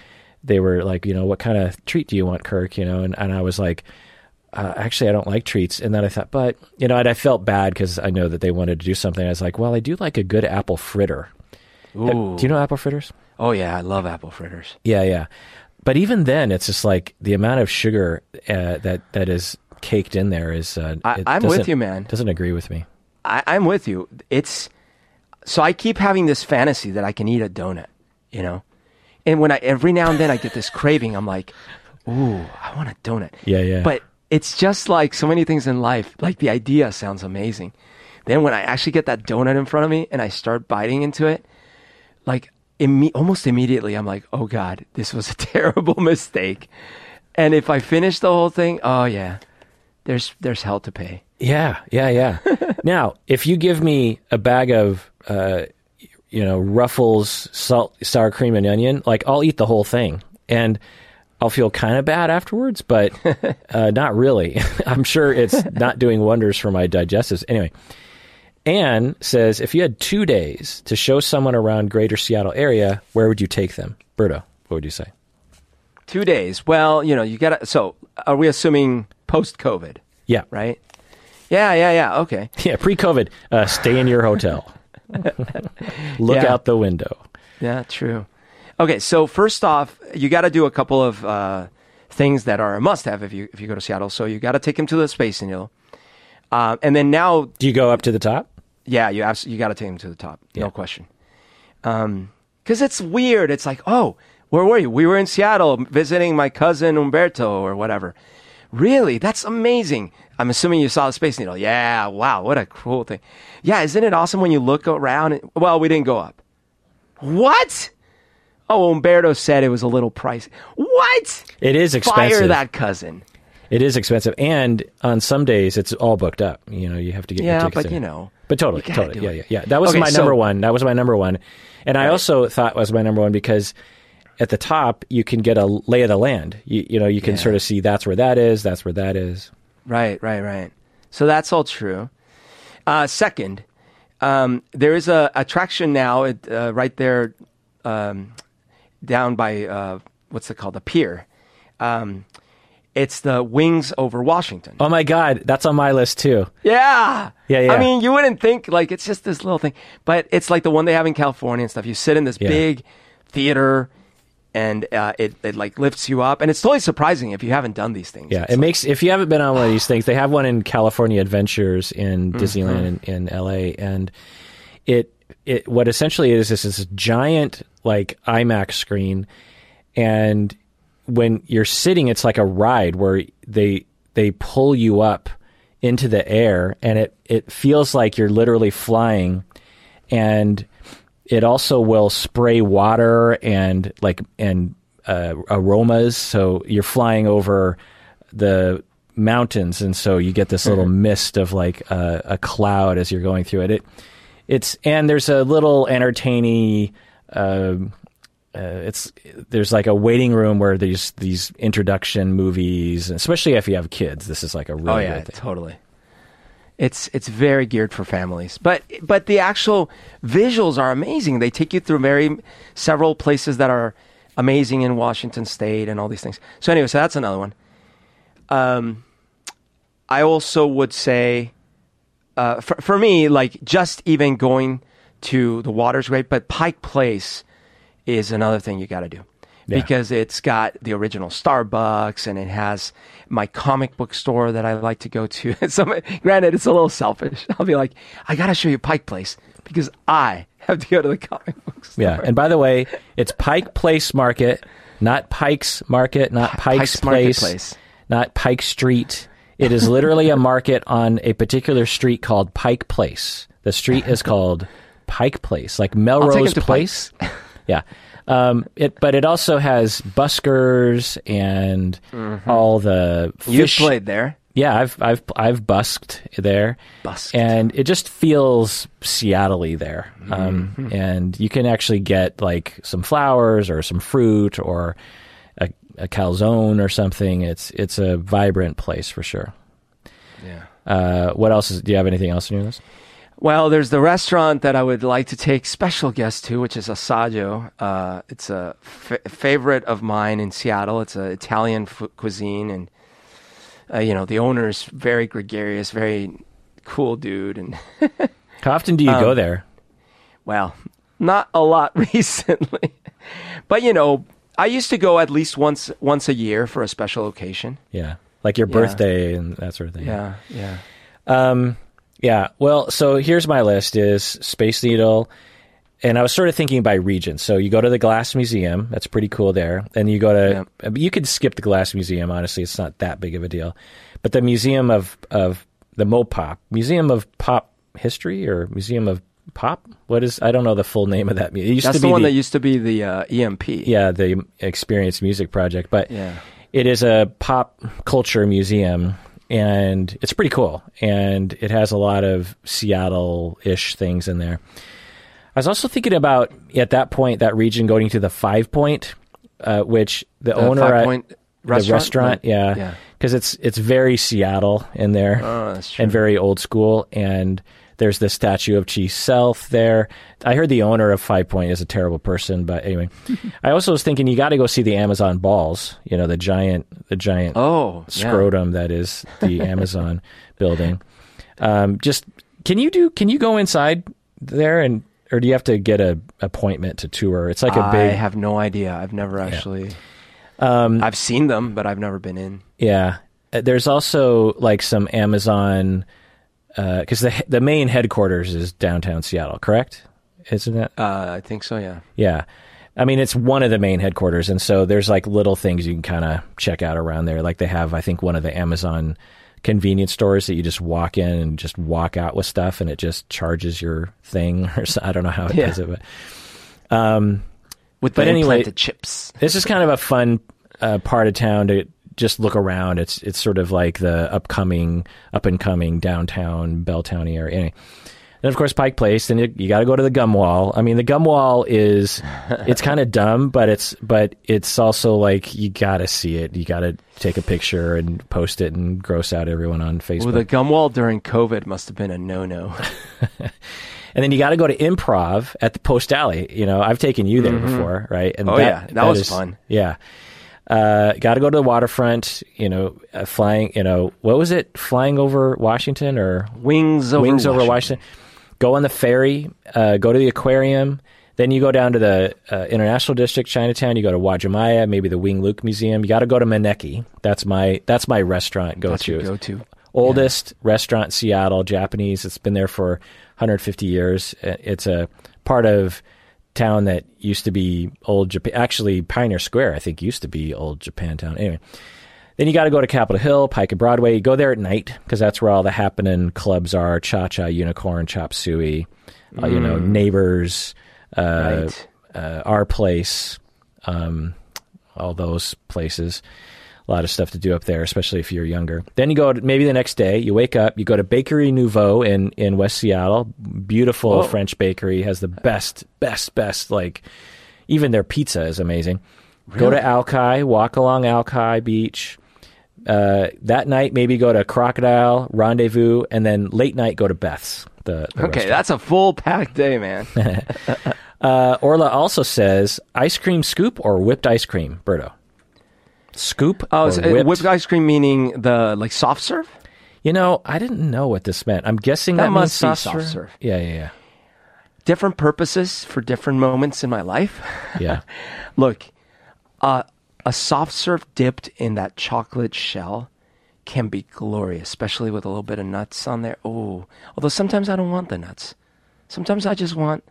they were like, you know, what kind of treat do you want, Kirk? You know, and, and I was like... Uh, actually, I don't like treats. And then I thought, but, you know, and I felt bad because I know that they wanted to do something. I was like, well, I do like a good apple fritter. Ooh. Do you know apple fritters? Oh, yeah. I love apple fritters. Yeah, yeah. But even then, it's just like the amount of sugar uh, that, that is caked in there is... Uh, I, I'm with you, man. Doesn't agree with me. I, I'm with you. It's... So I keep having this fantasy that I can eat a donut, you know? And when I... Every now and then I get this craving. I'm like, ooh, I want a donut. Yeah, yeah. But... It's just like so many things in life, like the idea sounds amazing. Then when I actually get that donut in front of me and I start biting into it, like imme- almost immediately I'm like, oh God, this was a terrible mistake. And if I finish the whole thing, oh yeah, there's there's hell to pay. Yeah, yeah, yeah. Now, if you give me a bag of, uh, you know, Ruffles, salt, sour cream and onion, like I'll eat the whole thing. And I'll feel kind of bad afterwards, but uh, not really. I'm sure it's not doing wonders for my digestives. Anyway, Anne says, if you had two days to show someone around greater Seattle area, where would you take them? Berto, what would you say? Two days. Well, you know, you got to... So are we assuming post-COVID? Yeah. Right? Yeah, yeah, yeah. Okay. Yeah, pre-COVID, uh, stay in your hotel. Look yeah. out the window. Yeah, true. Okay, so first off, you got to do a couple of uh, things that are a must-have if you if you go to Seattle. So you got to take him to the Space Needle. Uh, and then now... Do you go up to the top? Yeah, you abs- you got to take them to the top. Yeah. No question. Um, because it's weird. It's like, oh, where were you? We were in Seattle visiting my cousin Humberto or whatever. Really? That's amazing. I'm assuming you saw the Space Needle. Yeah, wow, what a cool thing. Yeah, isn't it awesome when you look around? And, well, we didn't go up. What? Oh, Humberto said it was a little pricey. What? It is expensive. Fire that cousin. It is expensive. And on some days, it's all booked up. You know, you have to get yeah, your tickets. Yeah, but in. you know. But totally, totally. Yeah, yeah, yeah. That was okay, my so, number one. That was my number one. And right. I also thought it was my number one because... At the top, you can get a lay of the land. You, you know, you can yeah. sort of see that's where that is, that's where that is. Right, right, right. So that's all true. Uh, second, um, there is a attraction now at, uh, right there um, down by, uh, what's it called, the pier. Um, it's the Wings Over Washington. Oh, my God. That's on my list, too. Yeah. Yeah, yeah. I mean, you wouldn't think, like, it's just this little thing. But it's like the one they have in California and stuff. You sit in this yeah. big theater... And uh, it, it like lifts you up. And it's totally surprising if you haven't done these things. Yeah, it's it like, makes, if you haven't been on one of these things, they have one in California Adventures in Disneyland mm-hmm. in, in L A. And it, it, what essentially is, is this giant like IMAX screen. And when you're sitting, it's like a ride where they, they pull you up into the air and it, it feels like you're literally flying. And it also will spray water and like and uh, aromas. So you're flying over the mountains, and so you get this little mist of like uh, a cloud as you're going through it. It it's and there's a little entertaining. Uh, uh, it's there's like a waiting room where there's these introduction movies, especially if you have kids. This is like a really oh yeah, good thing. Totally. It's it's very geared for families, but but the actual visuals are amazing. They take you through very several places that are amazing in Washington State and all these things. So anyway, so that's another one. Um, I also would say, uh, for, for me, like just even going to the water's great, but Pike Place is another thing you got to do. Yeah. Because it's got the original Starbucks and it has my comic book store that I like to go to. So, granted, it's a little selfish. I'll be like, I got to show you Pike Place because I have to go to the comic book store. Yeah, and by the way, it's Pike Place Market, not Pike's Market, not Pike's, Pike's Place, Marketplace. Not Pike Street. It is literally a market on a particular street called Pike Place. The street is called Pike Place, like Melrose Place. Yeah. Um, it, but it also has buskers and mm-hmm. all the fish. You played there. Yeah, I've, I've, I've busked there. Busked. And it just feels Seattle-y there. Mm-hmm. Um, and you can actually get like some flowers or some fruit or a, a calzone or something. It's, it's a vibrant place for sure. Yeah. Uh, what else is, do you have anything else on your list? Well, there's the restaurant that I would like to take special guests to, which is Assaggio. Uh, it's a f- favorite of mine in Seattle. It's an Italian f- cuisine, and uh, you know the owner is very gregarious, very cool dude. And how often do you um, go there? Well, not a lot recently, but you know I used to go at least once once a year for a special occasion. Yeah, like your birthday yeah. and that sort of thing. Yeah, yeah. Um, Yeah. Well, so here's my list is Space Needle. And I was sort of thinking by region. So you go to the Glass Museum. That's pretty cool there. And you go to, yeah. you could skip the Glass Museum. Honestly, it's not that big of a deal. But the Museum of, of the Mopop, Museum of Pop History or Museum of Pop? What is, I don't know the full name of that. It used That's to be the one the, that used to be the uh, E M P. Yeah. The Experience Music Project. But yeah. it is a pop culture museum. And it's pretty cool. And it has a lot of Seattle-ish things in there. I was also thinking about, at that point, that region going to the Five Point, uh, which the, the owner... Five Point restaurant? The restaurant, yeah. Because yeah. it's it's very Seattle in there. Oh, that's true. And very old school. And there's the statue of Chief Sealth there. I heard the owner of Five Point is a terrible person, but anyway. I also was thinking you got to go see the Amazon balls, you know, the giant the giant oh, scrotum yeah. that is the Amazon building. Um, just can you do can you go inside there and or do you have to get a appointment to tour? It's like a big I have no idea. I've never actually yeah. um, I've seen them, but I've never been in. Yeah. There's also like some Amazon because uh, the the main headquarters is downtown Seattle, correct? Isn't that? Uh, I think so. Yeah. Yeah. I mean, it's one of the main headquarters, and so there's like little things you can kind of check out around there. Like they have, I think, one of the Amazon convenience stores that you just walk in and just walk out with stuff, and it just charges your thing. Or so, I don't know how it yeah. does it, but um, with the but anyway, chips. This is kind of a fun uh, part of town to just look around. It's it's sort of like the upcoming, up and coming downtown Belltown area. Anyway. And, of course, Pike Place, and you, you got to go to the Gum Wall. I mean, the Gum Wall is, it's kind of dumb, but it's but it's also, like, you got to see it. You got to take a picture and post it and gross out everyone on Facebook. Well, the Gum Wall during COVID must have been a no-no. And then you got to go to Improv at the Post Alley. You know, I've taken you there mm-hmm. before, right? And oh, that, yeah. That, that was is, fun. Yeah. Uh, got to go to the waterfront, you know, uh, flying, you know, what was it? Flying over Washington or? Wings over Wings Washington. Over Washington. Go on the ferry, uh, go to the aquarium, then you go down to the uh, International District, Chinatown, you go to Wajimaya, maybe the Wing Luke Museum. You got to go to Maneki. That's my that's my restaurant go-to. That's go-to. Oldest yeah. restaurant, Seattle, Japanese. It's been there for one hundred fifty years. It's a part of town that used to be old Japan. Actually, Pioneer Square, I think, used to be old Japantown. Anyway. Then you got to go to Capitol Hill, Pike and Broadway. You go there at night because that's where all the happening clubs are. Cha-Cha, Unicorn, Chop Suey, mm. uh, you know, Neighbors, uh, right. uh, Our Place, um, all those places. A lot of stuff to do up there, especially if you're younger. Then you go to, maybe the next day, you wake up, you go to Bakery Nouveau in, in West Seattle. Beautiful Whoa. French bakery. Has the best, best, best, like, even their pizza is amazing. Really? Go to Alki, walk along Alki Beach. Uh, that night, maybe go to Crocodile, Rendezvous, and then late night, go to Beth's. The, the okay, restaurant. That's a full packed day, man. uh, Orla also says, ice cream scoop or whipped ice cream, Berto? Scoop oh, or so whipped? Whipped ice cream meaning the like soft serve? You know, I didn't know what this meant. I'm guessing that, that means soft serve. serve. Yeah, yeah, yeah. Different purposes for different moments in my life. Yeah. Look, uh, a soft serve dipped in that chocolate shell can be glorious, especially with a little bit of nuts on there. Oh, although sometimes I don't want the nuts. Sometimes I just want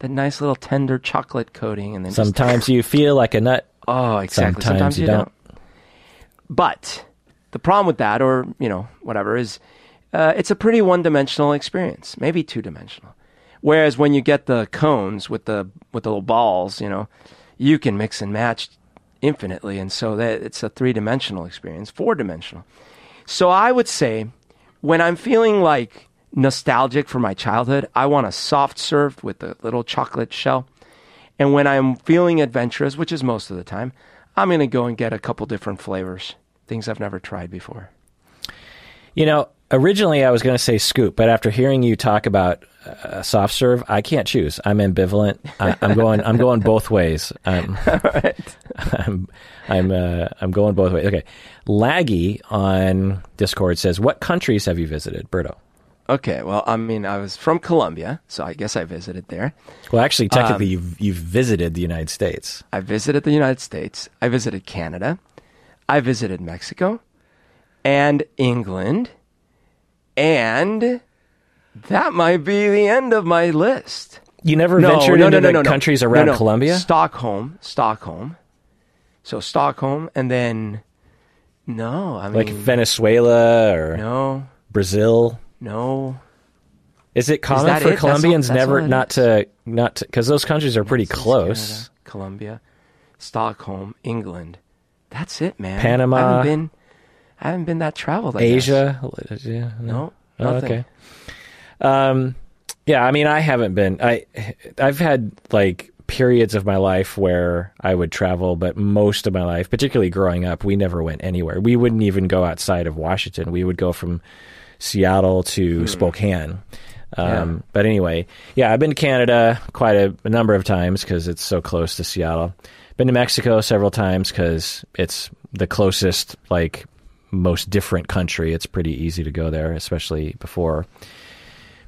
that nice little tender chocolate coating. And then sometimes just... you feel like a nut. Oh, exactly. Sometimes, sometimes you, you don't. don't. But the problem with that, or, you know, whatever, is uh, it's a pretty one-dimensional experience, maybe two-dimensional. Whereas when you get the cones with the with the little balls, you know, you can mix and match infinitely, and so that it's a three-dimensional experience, four-dimensional. So I would say when I'm feeling like nostalgic for my childhood, I want a soft serve with a little chocolate shell. And when I'm feeling adventurous, which is most of the time, I'm going to go and get a couple different flavors, things I've never tried before. You know, originally I was going to say scoop, but after hearing you talk about Uh, soft serve, I can't choose. I'm ambivalent. I, I'm going. I'm going both ways. Um, All right. I'm. I'm. Uh, I'm going both ways. Okay. Laggy on Discord says, "What countries have you visited, Berto?" Okay. Well, I mean, I was from Colombia, so I guess I visited there. Well, actually, technically, um, you've you've visited the United States. I visited the United States. I visited Canada. I visited Mexico, and England, and. That might be the end of my list. You never no, ventured no, into no, no, the no, countries no. around no, no. Colombia? Stockholm. Stockholm. So Stockholm and then... No, I mean... Like Venezuela or... No. Brazil? No. Is it common Is for it? Colombians that's all, that's never not to... not to Because those countries are pretty Texas, close. Canada, Colombia, Stockholm, England. That's it, man. Panama. I haven't been, I haven't been that traveled, I Asia? Guess. Yeah, no, no nothing. Oh, okay. Um, yeah, I mean, I haven't been, I, I've had like periods of my life where I would travel, but most of my life, particularly growing up, we never went anywhere. We wouldn't even go outside of Washington. We would go from Seattle to hmm. Spokane. Um, yeah. But anyway, yeah, I've been to Canada quite a, a number of times cause it's so close to Seattle. Been to Mexico several times cause it's the closest, like most different country. It's pretty easy to go there, especially before.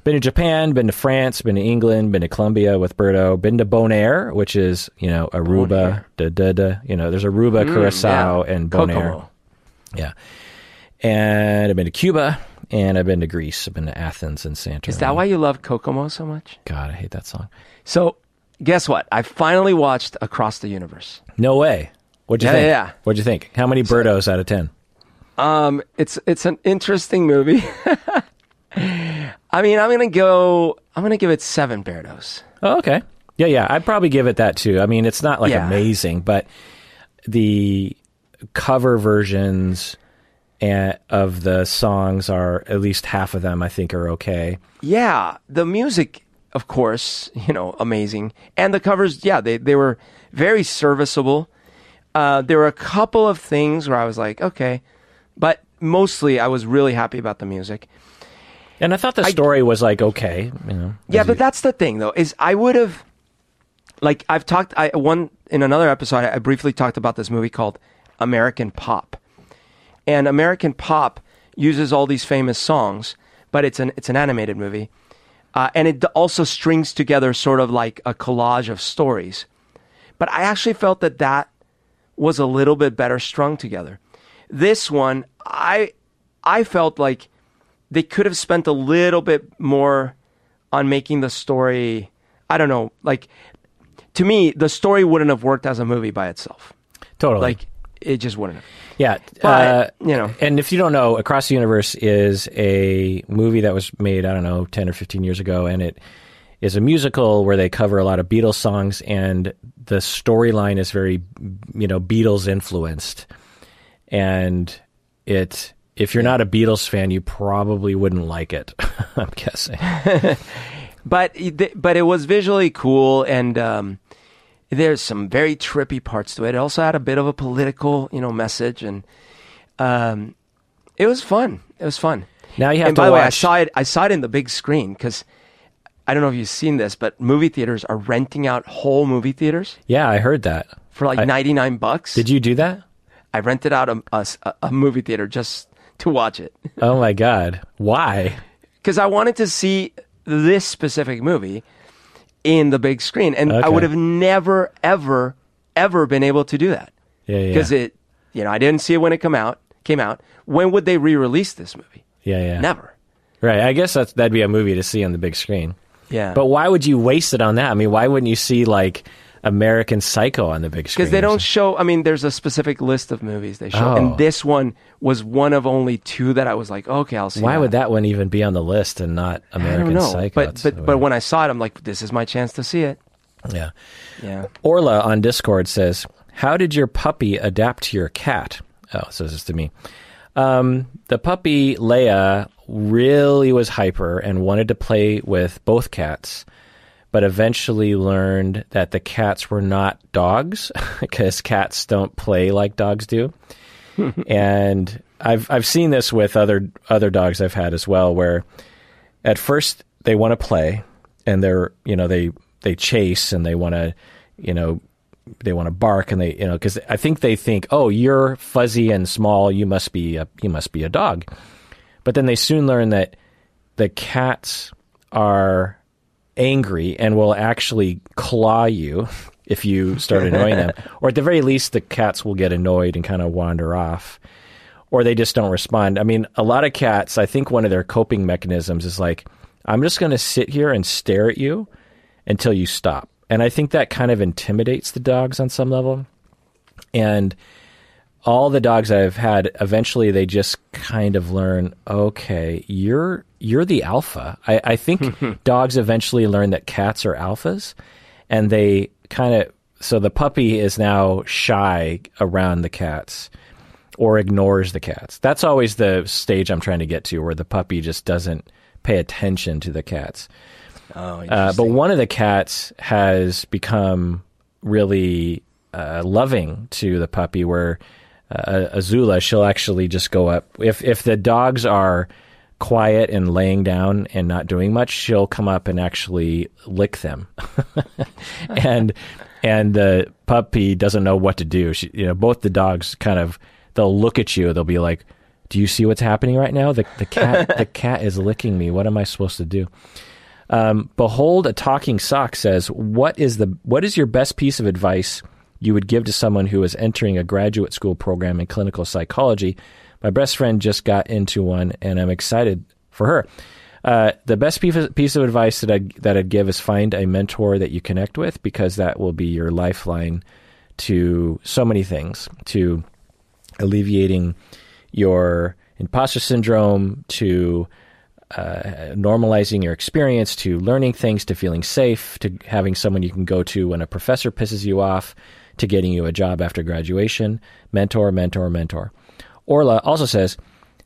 Been to Japan, been to France, been to England, been to Colombia with Berto, been to Bonaire, which is, you know, Aruba, da, da, da, you know, there's Aruba, mm, Curacao, yeah. and Bonaire. Kokomo. Yeah. And I've been to Cuba And I've been to Greece. I've been to Athens and Santorini. Is that why you love Kokomo so much? God, I hate that song. So guess what? I finally watched Across the Universe. No way. What'd you yeah, think? Yeah, yeah. What'd you think? How many birdos out of ten? Um, it's it's an interesting movie. I mean, I'm gonna go. I'm gonna give it seven birdos. Oh, okay. Yeah, yeah. I'd probably give it that too. I mean, it's not like yeah. amazing, but the cover versions and of the songs are at least half of them. I think are okay. Yeah, the music, of course, you know, amazing, and the covers. Yeah, they they were very serviceable. Uh, there were a couple of things where I was like, okay. But mostly I was really happy about the music. And I thought the story I, was like, okay. You know, yeah, but it, that's the thing though, is I would have, like I've talked, I one in another episode, I briefly talked about this movie called American Pop. And American Pop uses all these famous songs, but it's an, it's an animated movie. Uh, and it also strings together sort of like a collage of stories. But I actually felt that that was a little bit better strung together. This one, I I felt like they could have spent a little bit more on making the story, I don't know, like, to me, the story wouldn't have worked as a movie by itself. Totally. Like, it just wouldn't have. Yeah. But, uh, you know. And if you don't know, Across the Universe is a movie that was made, I don't know, ten or fifteen years ago, and it is a musical where they cover a lot of Beatles songs, and the storyline is very, you know, Beatles influenced. And it, if you're not a Beatles fan, you probably wouldn't like it, I'm guessing. but, but it was visually cool, and um, there's some very trippy parts to it. It also had a bit of a political, you know, message, and um, it was fun. It was fun. Now you have and to by watch. The way, I saw it, I saw it in the big screen, because I don't know if you've seen this, but movie theaters are renting out whole movie theaters. Yeah, I heard that. For like I, ninety-nine bucks. Did you do that? I rented out a, a, a movie theater just to watch it. Oh my God. Why? Because I wanted to see this specific movie in the big screen. And okay. I would have never, ever, ever been able to do that. Yeah, yeah. Because it, you know, I didn't see it when it come out, came out. When would they re-release this movie? Yeah, yeah. Never. Right. I guess that's, that'd be a movie to see on the big screen. Yeah. But why would you waste it on that? I mean, why wouldn't you see like American Psycho on the big screen? Because they don't show, I mean, there's a specific list of movies they show. Oh. And this one was one of only two that I was like, okay, I'll see Why that. would that one even be on the list and not American I don't know. Psycho? But, but, but when I saw it, I'm like, this is my chance to see it. Yeah. Yeah. Orla on Discord says, how did your puppy adapt to your cat? Oh, so this is to me. Um, the puppy, Leia, really was hyper and wanted to play with both cats, but eventually learned that the cats were not dogs because cats don't play like dogs do. And I've I've seen this with other other dogs I've had as well, where at first they want to play and they're, you know, they they chase and they want to, you know, they want to bark and they, you know, because I think they think, oh, you're fuzzy and small, you must be a you must be a dog. But then they soon learn that the cats are angry and will actually claw you if you start annoying them. Or at the very least, the cats will get annoyed and kind of wander off. Or they just don't respond. I mean, a lot of cats, I think one of their coping mechanisms is like, I'm just going to sit here and stare at you until you stop. And I think that kind of intimidates the dogs on some level. And all the dogs I've had, eventually they just kind of learn, okay, you're you're the alpha. I, I think dogs eventually learn that cats are alphas, and they kind of, so the puppy is now shy around the cats or ignores the cats. That's always the stage I'm trying to get to, where the puppy just doesn't pay attention to the cats. Oh, uh, but one of the cats has become really uh, loving to the puppy, where Uh, Azula, she'll actually just go up. If if the dogs are quiet and laying down and not doing much, she'll come up and actually lick them. and and the puppy doesn't know what to do. She, you know, both the dogs kind of, they'll look at you. They'll be like, "Do you see what's happening right now? The the cat the cat is licking me. What am I supposed to do?" Um, Behold a Talking Sock says, "What is the what is your best piece of advice you would give to someone who is entering a graduate school program in clinical psychology. My best friend just got into one, and I'm excited for her. Uh, the best piece of advice that I'd, that I'd give is find a mentor that you connect with, because that will be your lifeline to so many things, to alleviating your imposter syndrome, to uh, normalizing your experience, to learning things, to feeling safe, to having someone you can go to when a professor pisses you off, to getting you a job after graduation. Mentor, mentor, mentor. Orla also says,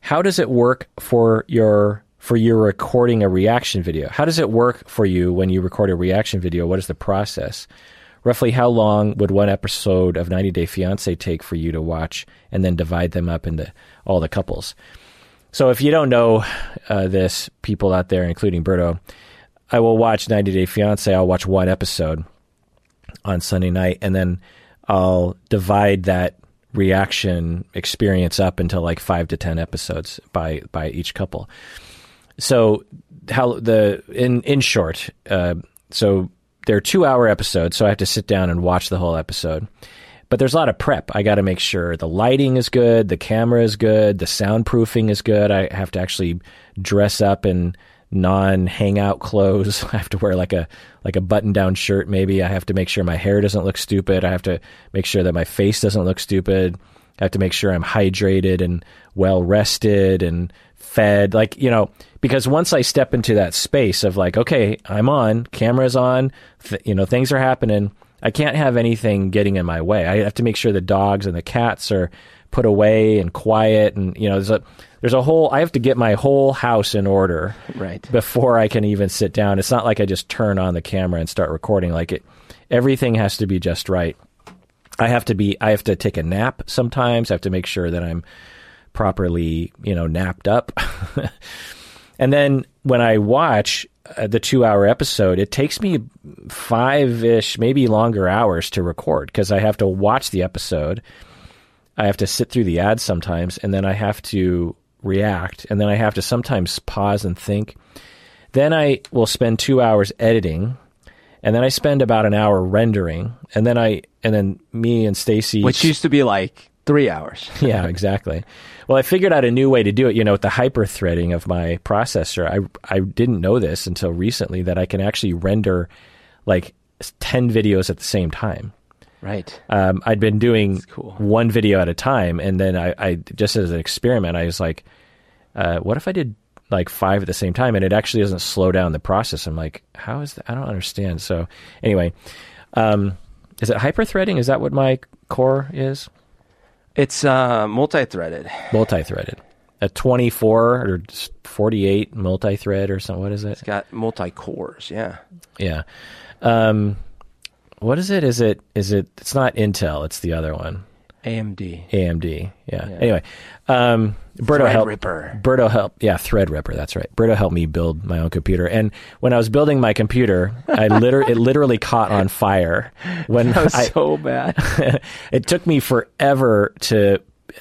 how does it work for your for your recording a reaction video? How does it work for you when you record a reaction video? What is the process? Roughly how long would one episode of ninety day fiancé take for you to watch, and then divide them up into all the couples? So if you don't know uh, this, people out there, including Berto, I will watch ninety day fiancé. I'll watch one episode on Sunday night, and then I'll divide that reaction experience up into like five to ten episodes by by each couple. So how the in in short, uh, so they're two hour episodes, so I have to sit down and watch the whole episode. But there's a lot of prep. I got to make sure the lighting is good, the camera is good, the soundproofing is good. I have to actually dress up in non-hangout clothes. I have to wear like a like a button-down shirt maybe. I have to make sure my hair doesn't look stupid. I have to make sure that my face doesn't look stupid. I have to make sure I'm hydrated and well-rested and fed. Like, you know, because once I step into that space of like, okay, I'm on, camera's on, th- you know, things are happening, I can't have anything getting in my way. I have to make sure the dogs and the cats are put away and quiet, and, you know, there's a there's a whole, I have to get my whole house in order right before I can even sit down. It's not like I just turn on the camera and start recording. Like, it, everything has to be just right. I have to be, I have to take a nap sometimes. I have to make sure that I'm properly, you know, napped up. And then when I watch uh, the two hour episode, it takes me five ish, maybe longer hours to record, because I have to watch the episode. I have to sit through the ads sometimes, and then I have to react, and then I have to sometimes pause and think. Then I will spend two hours editing, and then I spend about an hour rendering, and then I, and then me and Stacy, which used to be like three hours. Yeah, exactly. Well, I figured out a new way to do it, you know, with the hyper threading of my processor. I, I didn't know this until recently, that I can actually render like ten videos at the same time. Right. Um, I'd been doing cool. one video at a time. And then I, I, just as an experiment, I was like, uh, what if I did like five at the same time? And it actually doesn't slow down the process. I'm like, how is that? I don't understand. So anyway, um, is it hyper-threading? Is that what my core is? It's uh, multi-threaded. Multi-threaded. A twenty-four or forty-eight multi-thread or something. What is it? It's got multi-cores, yeah. Yeah. Um, what is it? Is it, is it, it's not Intel, it's the other one. A M D. A M D, yeah. yeah. Anyway, um, Berto helped. Threadripper. Berto helped, yeah, Threadripper, that's right. Berto helped me build my own computer. And when I was building my computer, I liter- it literally caught on fire. When that was I, so bad. It took me forever to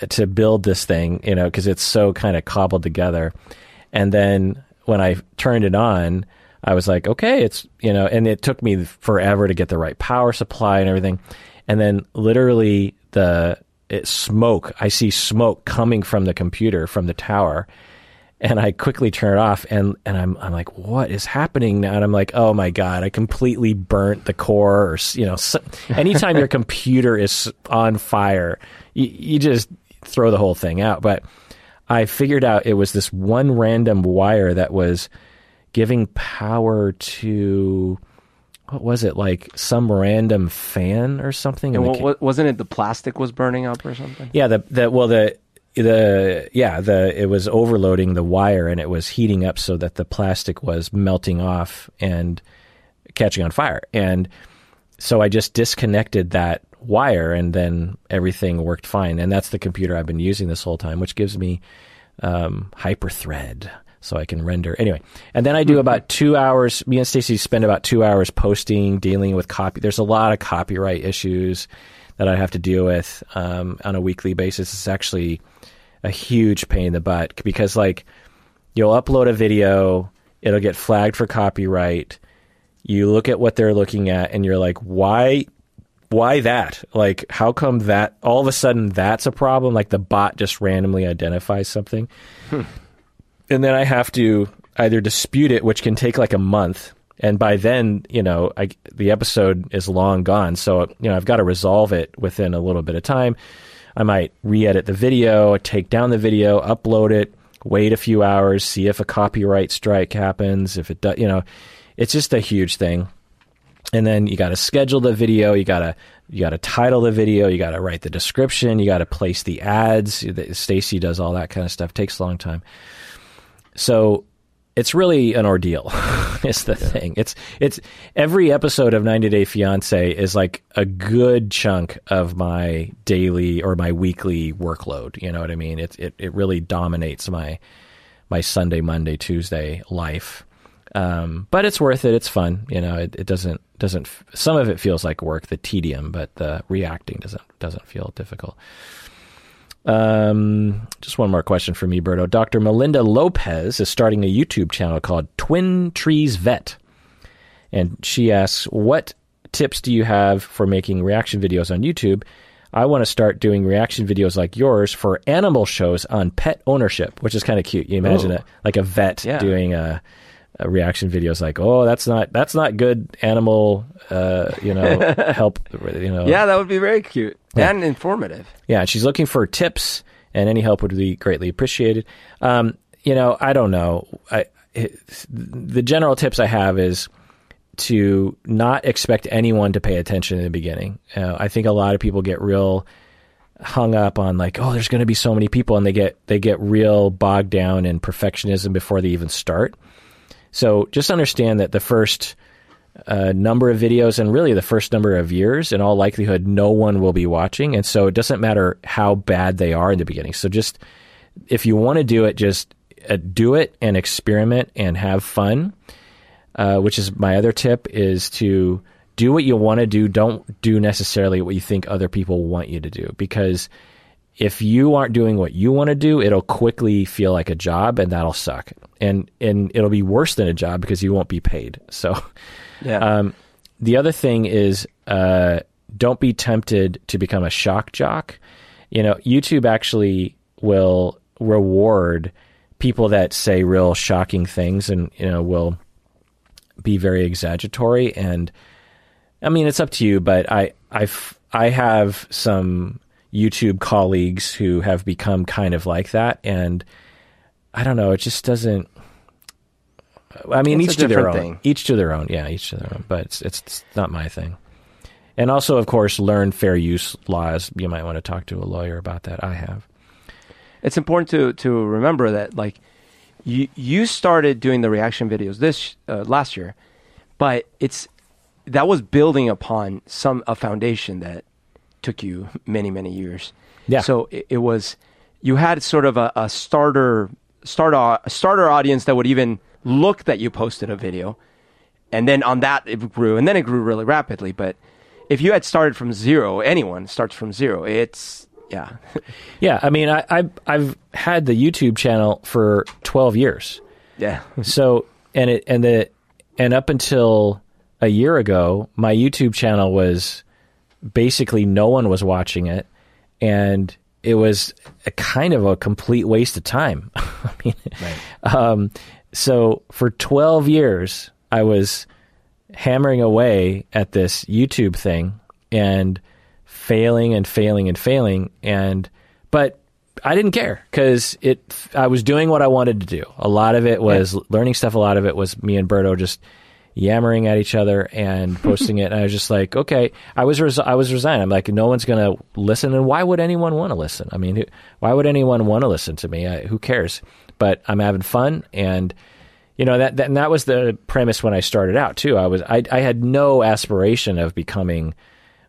to build this thing, you know, because it's so kind of cobbled together. And then when I turned it on, I was like, okay, it's, you know, and it took me forever to get the right power supply and everything. And then literally the it, smoke, I see smoke coming from the computer, from the tower. And I quickly turn it off, and, and I'm I'm like, what is happening now? And I'm like, oh my God, I completely burnt the core. Or, you know, so, anytime your computer is on fire, you, you just throw the whole thing out. But I figured out it was this one random wire that was giving power to, what was it, like some random fan or something? And what, what, wasn't it the plastic was burning up or something? Yeah, the, the well, the, the yeah, the it was overloading the wire, and it was heating up so that the plastic was melting off and catching on fire. And so I just disconnected that wire, and then everything worked fine. And that's the computer I've been using this whole time, which gives me um, hyperthread. So I can render. Anyway, and then I do about two hours. Me and Stacy spend about two hours posting, dealing with copy. There's a lot of copyright issues that I have to deal with um, on a weekly basis. It's actually a huge pain in the butt, because, like, you'll upload a video, it'll get flagged for copyright. You look at what they're looking at, and you're like, why why that? Like, how come that all of a sudden that's a problem? Like the bot just randomly identifies something. Hmm. And then I have to either dispute it, which can take like a month. And by then, you know, I, the episode is long gone. So, you know, I've got to resolve it within a little bit of time. I might re-edit the video, take down the video, upload it, wait a few hours, see if a copyright strike happens. If it does, you know, it's just a huge thing. And then you got to schedule the video. You got to you got to title the video. You got to write the description. You got to place the ads. Stacy does all that kind of stuff. Takes a long time. So it's really an ordeal. It's the yeah. thing. It's it's every episode of ninety Day Fiancé is like a good chunk of my daily or my weekly workload. You know what I mean? It it it really dominates my my Sunday, Monday, Tuesday life. Um, but it's worth it. It's fun. You know, it, it doesn't doesn't some of it feels like work, the tedium, but the reacting doesn't doesn't feel difficult. Um, just one more question for me, Berto. Doctor Melinda Lopez is starting a YouTube channel called Twin Trees Vet. And she asks, what tips do you have for making reaction videos on YouTube? I want to start doing reaction videos like yours for animal shows on pet ownership, which is kind of cute. You imagine it, like a vet yeah. doing a, a reaction videos like, oh, that's not, that's not good animal, uh, you know, help, you know. Yeah, that would be very cute. Yeah. And informative. Yeah, she's looking for tips, and any help would be greatly appreciated. Um, you know, I don't know. I, it, the general tips I have is to not expect anyone to pay attention in the beginning. Uh, I think a lot of people get real hung up on like, oh, there's going to be so many people, and they get they get real bogged down in perfectionism before they even start. So just understand that the first Uh, number of videos and really the first number of years, in all likelihood, no one will be watching. And so it doesn't matter how bad they are in the beginning. So just, if you want to do it, just uh, do it and experiment and have fun, uh, which is my other tip, is to do what you want to do. Don't do necessarily what you think other people want you to do, because if you aren't doing what you want to do, it'll quickly feel like a job, and that'll suck. And, and it'll be worse than a job because you won't be paid. So... Yeah. Um, the other thing is, uh, don't be tempted to become a shock jock. You know, YouTube actually will reward people that say real shocking things, and, you know, will be very exaggeratory. And I mean, it's up to you, but I, I've, I have some YouTube colleagues who have become kind of like that. And I don't know, it just doesn't. I mean, it's each to their own. Thing. Each to their own. Yeah, each to their own. But it's, it's it's not my thing. And also, of course, learn fair use laws. You might want to talk to a lawyer about that. I have. It's important to to remember that, like, you you started doing the reaction videos this uh, last year, but it's that was building upon some a foundation that took you many many years. Yeah. So it, it was you had sort of a, a starter starter starter audience that would even look that you posted a video, and then on that it grew, and then it grew really rapidly. But if you had started from zero, anyone starts from zero. It's yeah. Yeah. I mean, I, I, I've had the YouTube channel for twelve years. Yeah. So, and it, and the, and up until a year ago, my YouTube channel was basically no one was watching it, and it was a kind of a complete waste of time. I mean, right. um, So for twelve years, I was hammering away at this YouTube thing and failing and failing and failing. And, but I didn't care because it, I was doing what I wanted to do. A lot of it was yeah. learning stuff. A lot of it was me and Berto just yammering at each other and posting it. And I was just like, okay, I was, res- I was resigned. I'm like, no one's going to listen. And why would anyone want to listen? I mean, who, why would anyone want to listen to me? I, who cares? But I'm having fun, and you know that, that and that was the premise when I started out too. I was I, I had no aspiration of becoming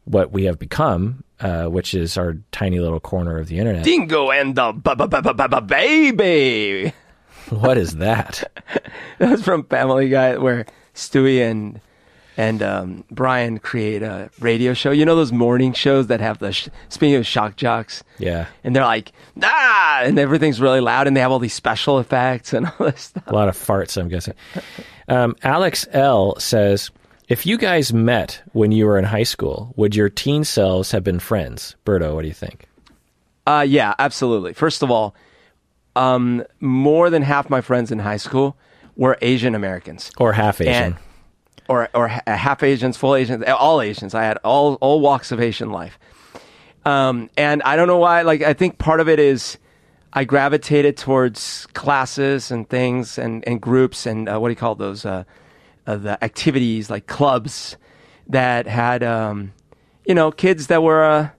what we have become, uh, which is our tiny little corner of the internet. Dingo and the ba ba ba ba ba baby. What is that? That was from Family Guy, where Stewie and and um, Brian create a radio show. You know those morning shows that have the, sh- speaking of shock jocks. Yeah. And they're like, ah, and everything's really loud, and they have all these special effects and all this stuff. A lot of farts, I'm guessing. Um, Alex L says, If you guys met when you were in high school, would your teen selves have been friends? Berto, what do you think? Uh, yeah, absolutely. First of all, um, more than half my friends in high school were Asian Americans. Or half Asian. And, or or half Asians, full Asians, all Asians. I had all, all walks of Asian life. Um, and I don't know why, like, I think part of it is I gravitated towards classes and things and, and groups and uh, what do you call those? Uh, uh, the activities, like clubs that had, um, you know, kids that were uh, a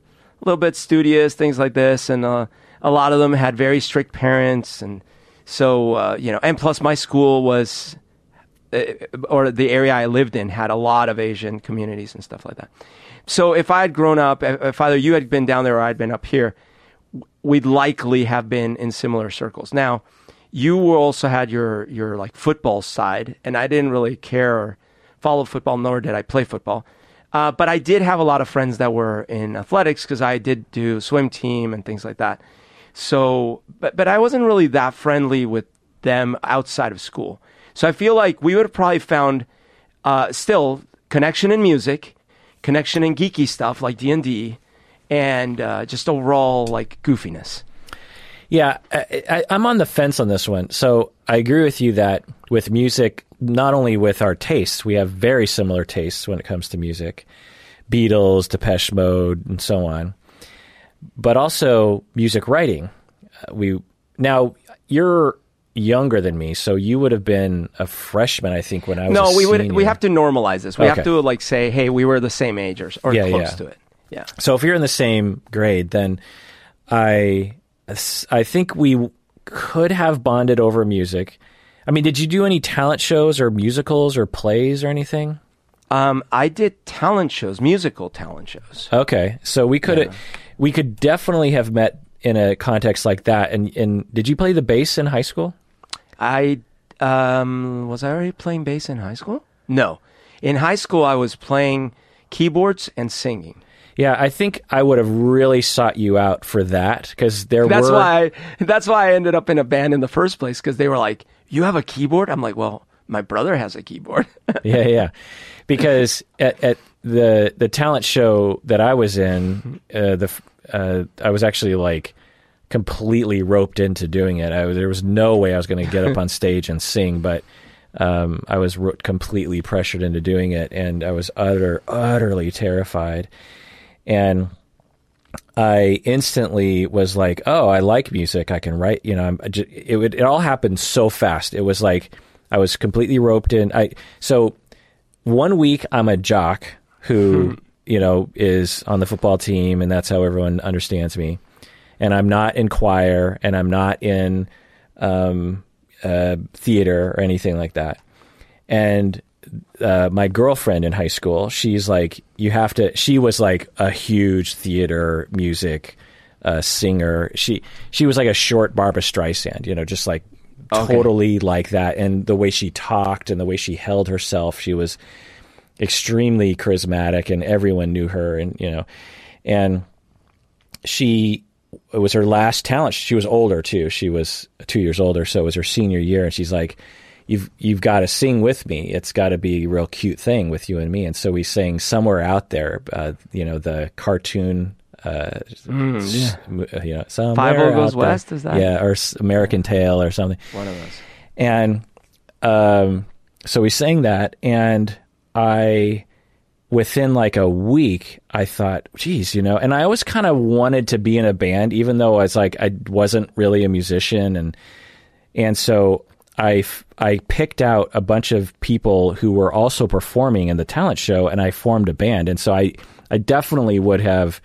little bit studious, things like this. And uh, a lot of them had very strict parents. And so, uh, you know, and plus my school was, uh, or the area I lived in had a lot of Asian communities and stuff like that. So if I had grown up, if either you had been down there or I'd been up here, we'd likely have been in similar circles. Now, you also had your, your like football side, and I didn't really care or follow football, nor did I play football. Uh, but I did have a lot of friends that were in athletics because I did do swim team and things like that. So, but, but I wasn't really that friendly with them outside of school. So I feel like we would have probably found uh, still connection in music, connection in geeky stuff like D and D, and uh, just overall like goofiness. Yeah, I, I, I'm on the fence on this one. So I agree with you that with music, not only with our tastes, we have very similar tastes when it comes to music, Beatles, Depeche Mode, and so on, but also music writing. Uh, we now you're younger than me, so you would have been a freshman, I think, when I was. No, we would. We have to normalize this. We okay. have to like say, hey, we were the same age or, or yeah, close yeah. to it. Yeah. So if you're in the same grade, then I, I think we could have bonded over music. I mean, did you do any talent shows or musicals or plays or anything? Um, I did talent shows, musical talent shows. Okay, so we could yeah. we could definitely have met in a context like that. And and did you play the bass in high school? I um, was I already playing bass in high school? No, in high school I was playing keyboards and singing. Yeah, I think I would have really sought you out for that because there that's were... Why I, that's why I ended up in a band in the first place because they were like, you have a keyboard? I'm like, well, my brother has a keyboard. yeah, yeah. Because at, at the the talent show that I was in, uh, the uh, I was actually like completely roped into doing it. I, there was no way I was going to get up on stage and sing, but... Um, I was ro- completely pressured into doing it, and I was utter, utterly terrified. And I instantly was like, "Oh, I like music. I can write." You know, I'm, just, it would, it all happened so fast. It was like I was completely roped in. I so one week I'm a jock who hmm. you know is on the football team, and that's how everyone understands me. And I'm not in choir, and I'm not in. Um, Uh, theater or anything like that. And uh, my girlfriend in high school, she's like, you have to, she was like a huge theater music uh, singer. She, she was like a short Barbra Streisand, you know, just like okay. totally like that. And the way she talked and the way she held herself, she was extremely charismatic and everyone knew her and, you know, and she, it was her last talent. She was older too. She was two years older. So it was her senior year. And she's like, you've, you've got to sing with me. It's got to be a real cute thing with you and me. And so we sang Somewhere Out There, uh, you know, the cartoon, uh, mm, yeah. you know, Somewhere Five Out Goes There. West, is that? Yeah. Or American Tail or something. One of those. And, um, so we sang that and I, within like a week, I thought, geez, you know, and I always kind of wanted to be in a band, even though I was like, I wasn't really a musician. And, and so I, I picked out a bunch of people who were also performing in the talent show and I formed a band. And so I, I definitely would have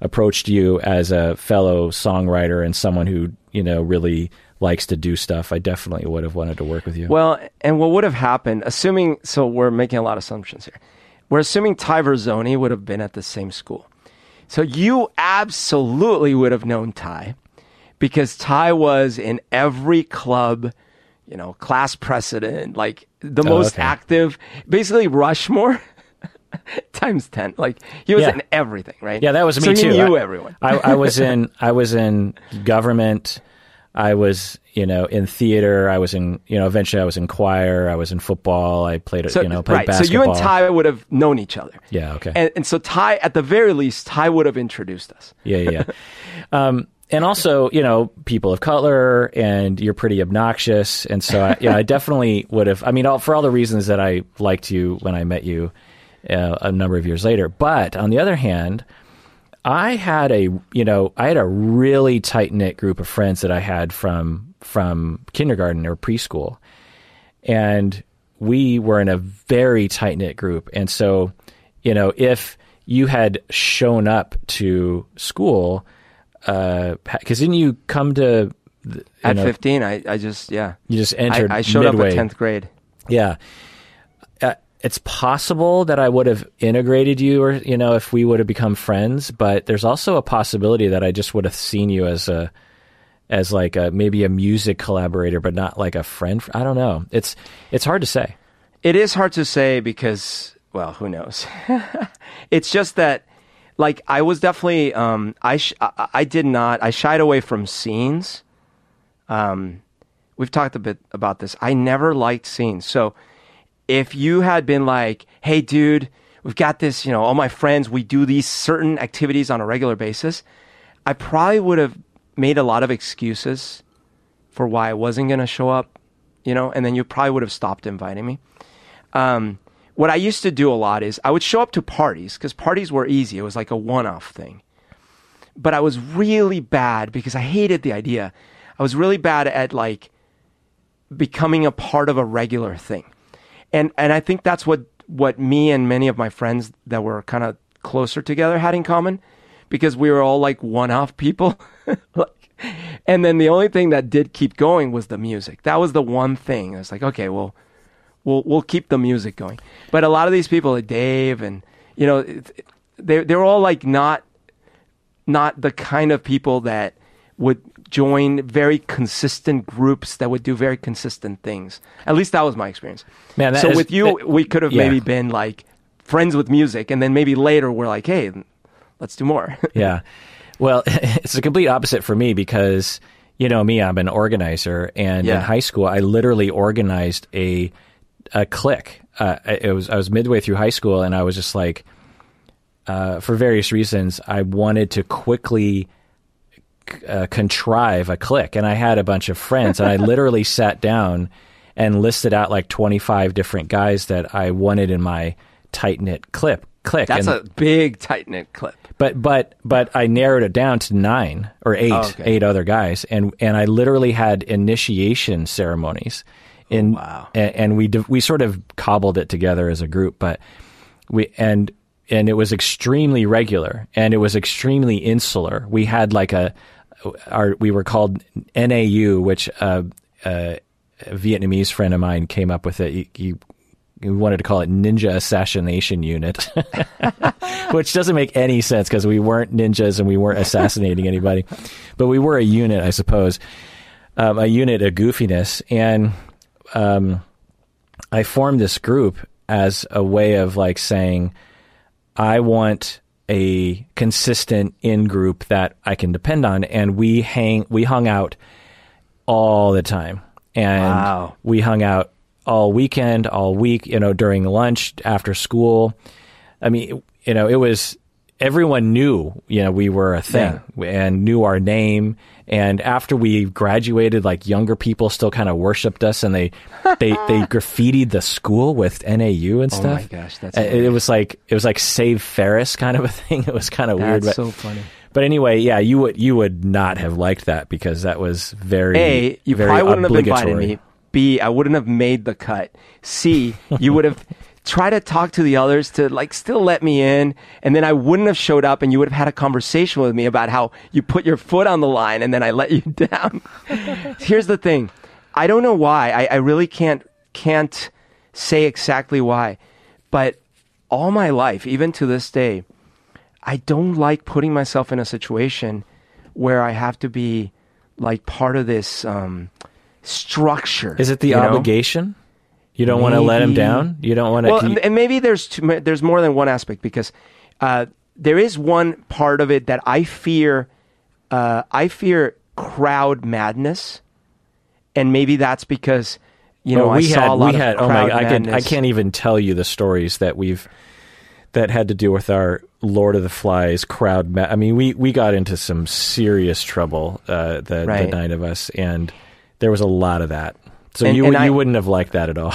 approached you as a fellow songwriter and someone who, you know, really likes to do stuff. I definitely would have wanted to work with you. Well, and what would have happened, assuming, so we're making a lot of assumptions here. We're assuming Ty Verzoni would have been at the same school. So you absolutely would have known Ty because Ty was in every club, you know, class president, like the oh, most okay. active, basically Rushmore times ten. Like he was yeah. in everything, right? Yeah, that was me so too. So you knew I, everyone. I, I was in, I was in government. I was, you know, in theater. I was in, you know, eventually I was in choir. I was in football. I played, so, you know, played right. basketball. So you and Ty would have known each other. Yeah, okay. And, and so Ty, at the very least, Ty would have introduced us. Yeah, yeah. um, and also, you know, people of color, and you're pretty obnoxious. And so, I, yeah, I definitely would have. I mean, all, for all the reasons that I liked you when I met you uh, a number of years later. But on the other hand, I had a, you know, I had a really tight-knit group of friends that I had from from kindergarten or preschool. And we were in a very tight-knit group. And so, you know, if you had shown up to school, because uh, didn't you come to... You at know, fifteen, I, I just, yeah. You just entered I, I showed midway. Up at tenth grade. Yeah. It's possible that I would have integrated you, or, you know, if we would have become friends, but there's also a possibility that I just would have seen you as a, as like a, maybe a music collaborator, but not like a friend. I don't know. It's, it's hard to say. It is hard to say because, well, who knows? It's just that, like, I was definitely, um, I, sh- I, I did not, I shied away from scenes. Um, we've talked a bit about this. I never liked scenes. So, if you had been like, hey, dude, we've got this, you know, all my friends, we do these certain activities on a regular basis, I probably would have made a lot of excuses for why I wasn't going to show up, you know, and then you probably would have stopped inviting me. Um, what I used to do a lot is I would show up to parties because parties were easy. It was like a one-off thing. But I was really bad because I hated the idea. I was really bad at like becoming a part of a regular thing. And and I think that's what, what me and many of my friends that were kind of closer together had in common, because we were all like one-off people. Like, and then the only thing that did keep going was the music. That was the one thing. I was like, okay, well, we'll we'll keep the music going. But a lot of these people, like Dave and, you know, they they're all like not not the kind of people that would join very consistent groups that would do very consistent things. At least that was my experience. Man, so is, with you, that, we could have yeah. maybe been like friends with music, and then maybe later we're like, hey, let's do more. Yeah. Well, it's the complete opposite for me because, you know, me, I'm an organizer. And yeah. in high school, I literally organized a a clique. Uh, it was I was midway through high school, and I was just like, uh, for various reasons, I wanted to quickly... Uh, contrive a clique, and I had a bunch of friends, and I literally sat down and listed out like twenty-five different guys that I wanted in my tight-knit clip clique. That's and, a big tight-knit clip. But but but I narrowed it down to nine or eight, oh, okay. eight other guys, and and I literally had initiation ceremonies. In, oh, wow. And, and we we sort of cobbled it together as a group, but we and. And it was extremely regular, and it was extremely insular. We had like a, our we were called N A U, which uh, uh, a Vietnamese friend of mine came up with it. He, he, he wanted to call it Ninja Assassination Unit, which doesn't make any sense because we weren't ninjas and we weren't assassinating anybody. But we were a unit, I suppose, um, a unit of goofiness. And um, I formed this group as a way of like saying, I want a consistent in-group that I can depend on. And we hang, we hung out all the time. And wow. we hung out all weekend, all week, you know, during lunch, after school. I mean, you know, it was, everyone knew, you know, we were a thing yeah. and knew our name. And after we graduated, like younger people still kind of worshipped us, and they, they, they graffitied the school with N A U and stuff. Oh my gosh, that's it, it was like it was like Save Ferris kind of a thing. It was kind of that's weird. That's so funny. But anyway, yeah, you would you would not have liked that because that was very A, you very probably wouldn't obligatory. Have invited me. B, I wouldn't have made the cut. C, you would have. Try to talk to the others to like still let me in, and then I wouldn't have showed up, and you would have had a conversation with me about how you put your foot on the line and then I let you down. Here's the thing. I don't know why. I, I really can't can't say exactly why, but all my life, even to this day, I don't like putting myself in a situation where I have to be like part of this um, structure. Is it the obligation? Know? You don't want to let him down? You don't want to... Well, keep... and maybe there's two, there's more than one aspect, because uh, there is one part of it that I fear, uh, I fear crowd madness, and maybe that's because you know well, we I saw had, a lot we of had, crowd oh my, I madness. Can, I can't even tell you the stories that we've that had to do with our Lord of the Flies crowd. Ma- I mean, we we got into some serious trouble uh, the, right. the nine of us, and there was a lot of that. So and, you and you I, wouldn't have liked that at all,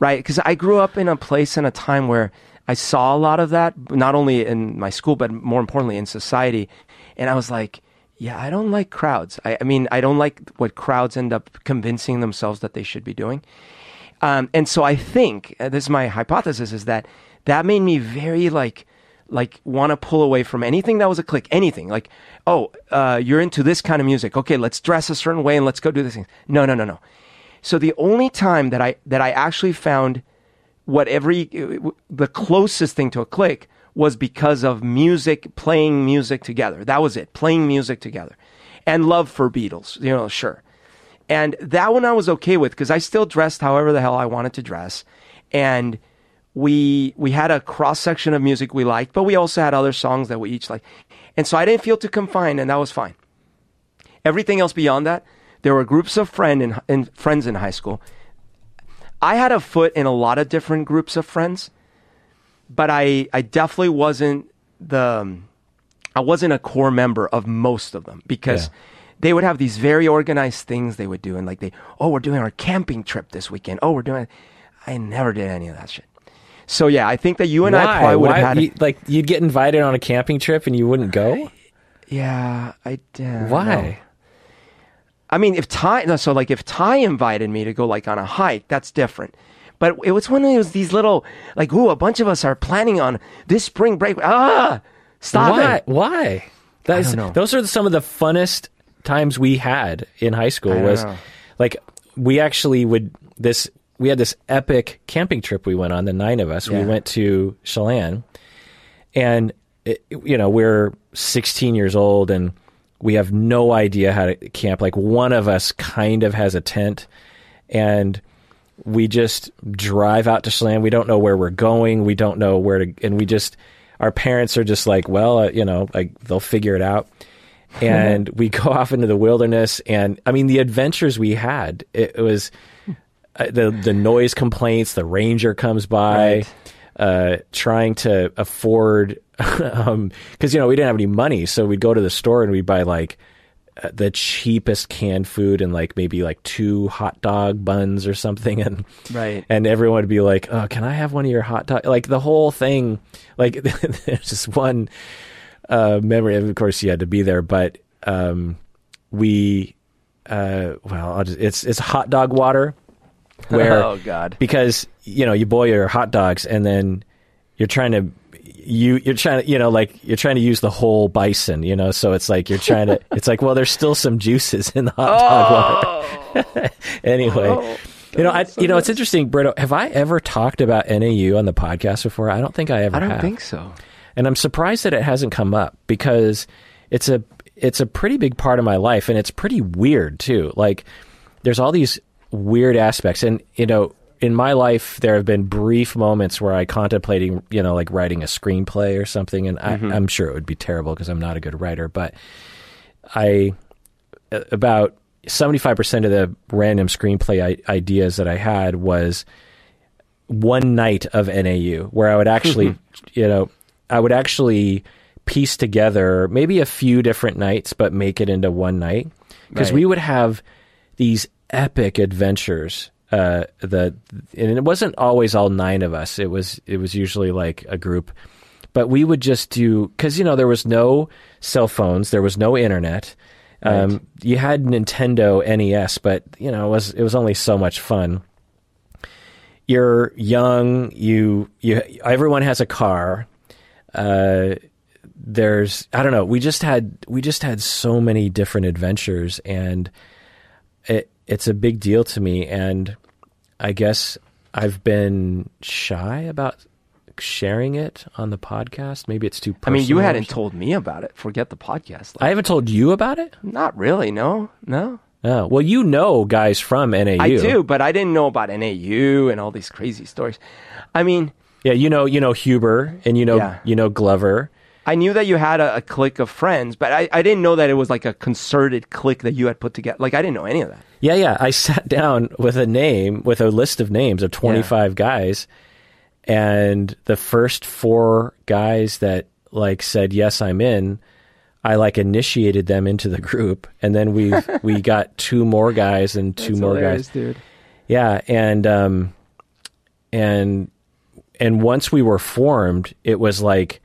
right? Because I grew up in a place and a time where I saw a lot of that, not only in my school, but more importantly in society. And I was like, yeah, I don't like crowds. I, I mean, I don't like what crowds end up convincing themselves that they should be doing. Um, and so I think, uh, this is my hypothesis, is that that made me very like, like want to pull away from anything that was a clique, anything like, oh, uh, you're into this kind of music. Okay, let's dress a certain way and let's go do this thing. No, no, no, no. So the only time that I, that I actually found what every, the closest thing to a clique was because of music, playing music together. That was it, playing music together. And love for Beatles, you know, sure. And that one I was okay with because I still dressed however the hell I wanted to dress. And we we had a cross-section of music we liked, but we also had other songs that we each liked. And so I didn't feel too confined, and that was fine. Everything else beyond that, there were groups of friend in, in, friends in high school. I had a foot in a lot of different groups of friends. But I, I definitely wasn't the, I wasn't a core member of most of them because yeah. they would have these very organized things they would do. And like they, oh, we're doing our camping trip this weekend. Oh, we're doing, I never did any of that shit. So yeah, I think that you and Why? I probably would Why? have had. You, like you'd get invited on a camping trip and you wouldn't go? Yeah, I did. Why? No. I mean, if Ty, so like if Ty invited me to go like on a hike, that's different. But it was one of those, these little, like, ooh, a bunch of us are planning on this spring break. Ah, stop Why? it. Why? That is, those are some of the funnest times we had in high school was, know. like, we actually would, this, we had this epic camping trip we went on, the nine of us. Yeah. We went to Chelan, and, it, you know, we're sixteen years old, and we have no idea how to camp. Like, one of us kind of has a tent, and we just drive out to Chelan. We don't know where we're going. We don't know where to, and we just, our parents are just like, well, uh, you know, like they'll figure it out. And we go off into the wilderness. And I mean, the adventures we had, it, it was uh, the, the noise complaints, the ranger comes by, right. uh, trying to afford, um, cause you know, we didn't have any money. So we'd go to the store and we'd buy like the cheapest canned food and like maybe like two hot dog buns or something. And, right. and everyone would be like, oh, can I have one of your hot dog? Like the whole thing, like there's just one uh, memory. Of course you had to be there, but um, we, uh, well, I'll just, it's, it's hot dog water where, oh God, because you know, you boil your hot dogs and then you're trying to, You you're trying to you know like you're trying to use the whole bison, you know, so it's like you're trying to it's like, well, there's still some juices in the hot oh. dog water. Anyway, oh, you know I so you know nice. It's interesting, Brito, have I ever talked about N A U on the podcast before? I don't think I ever have. I don't have. think so. And I'm surprised that it hasn't come up because it's a it's a pretty big part of my life, and it's pretty weird too. Like there's all these weird aspects, and you know, in my life, there have been brief moments where I contemplating, you know, like writing a screenplay or something. And I, mm-hmm. I'm sure it would be terrible because I'm not a good writer. But I, about seventy-five percent of the random screenplay I- ideas that I had was one night of N A U where I would actually, you know, I would actually piece together maybe a few different nights, but make it into one night. Because right. we would have these epic adventures. Uh, the and it wasn't always all nine of us. It was it was usually like a group, but we would just do because you know there was no cell phones, there was no internet. Um, right. You had Nintendo N E S, but you know it was it was only so much fun. You're young. You you everyone has a car. Uh, there's I don't know. We just had we just had so many different adventures, and it it's a big deal to me. And I guess I've been shy about sharing it on the podcast. Maybe it's too personal. I mean, you hadn't told me about it. Forget the podcast. Like, I haven't told you about it? Not really, no. No. Oh, well, you know guys from N A U. I do, but I didn't know about N A U and all these crazy stories. I mean... Yeah, you know you know Huber, and you know yeah. you know Glover. I knew that you had a, a clique of friends, but I, I didn't know that it was like a concerted clique that you had put together. Like, I didn't know any of that. Yeah, yeah. I sat down with a name, with a list of names of twenty-five yeah. guys, and the first four guys that like said, yes, I'm in, I like initiated them into the group, and then we we got two more guys and two That's more guys. Dude. Yeah, and um, and and once we were formed, it was like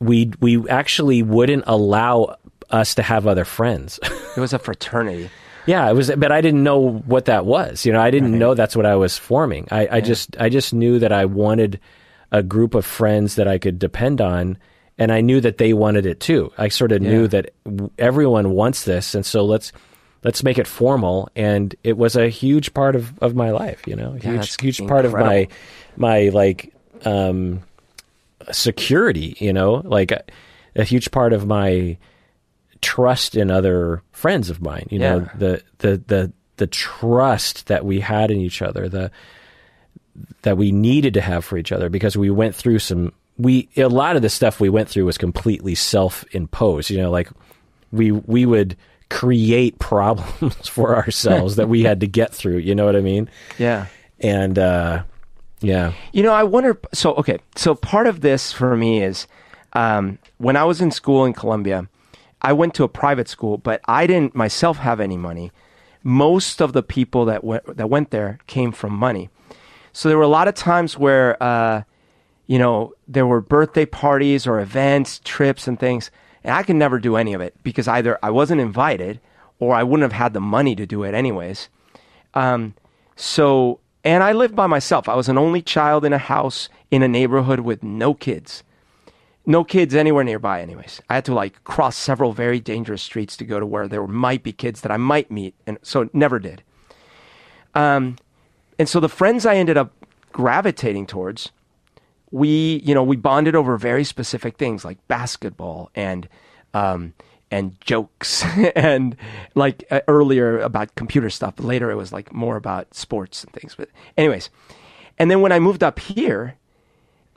we we actually wouldn't allow us to have other friends. It was a fraternity. Yeah, it was, but I didn't know what that was. You know, I didn't right. know that's what I was forming. I, yeah. I just I just knew that I wanted a group of friends that I could depend on. And I knew that they wanted it too. I sort of yeah. knew that everyone wants this, and so let's let's make it formal. And it was a huge part of, of my life, you know, yeah, huge huge incredible. part of my my like um, security, you know, like a, a huge part of my trust in other friends of mine. You yeah. know, the the the the trust that we had in each other, the that we needed to have for each other, because we went through some. We a lot of the stuff we went through was completely self-imposed. You know, like we we would create problems for ourselves that we had to get through. You know what I mean? Yeah. And uh, yeah. You know, I wonder. So okay, so part of this for me is um, when I was in school in Colombia, I went to a private school, but I didn't myself have any money. Most of the people that went that went there came from money, so there were a lot of times where. Uh, You know, there were birthday parties or events, trips and things. And I could never do any of it because either I wasn't invited or I wouldn't have had the money to do it anyways. Um, so, and I lived by myself. I was an only child in a house in a neighborhood with no kids. No kids anywhere nearby anyways. I had to like cross several very dangerous streets to go to where there might be kids that I might meet. And so never did. Um, and so the friends I ended up gravitating towards... We, you know, we bonded over very specific things like basketball and um, and jokes and like uh, earlier about computer stuff. But later, it was like more about sports and things. But anyways, and then when I moved up here,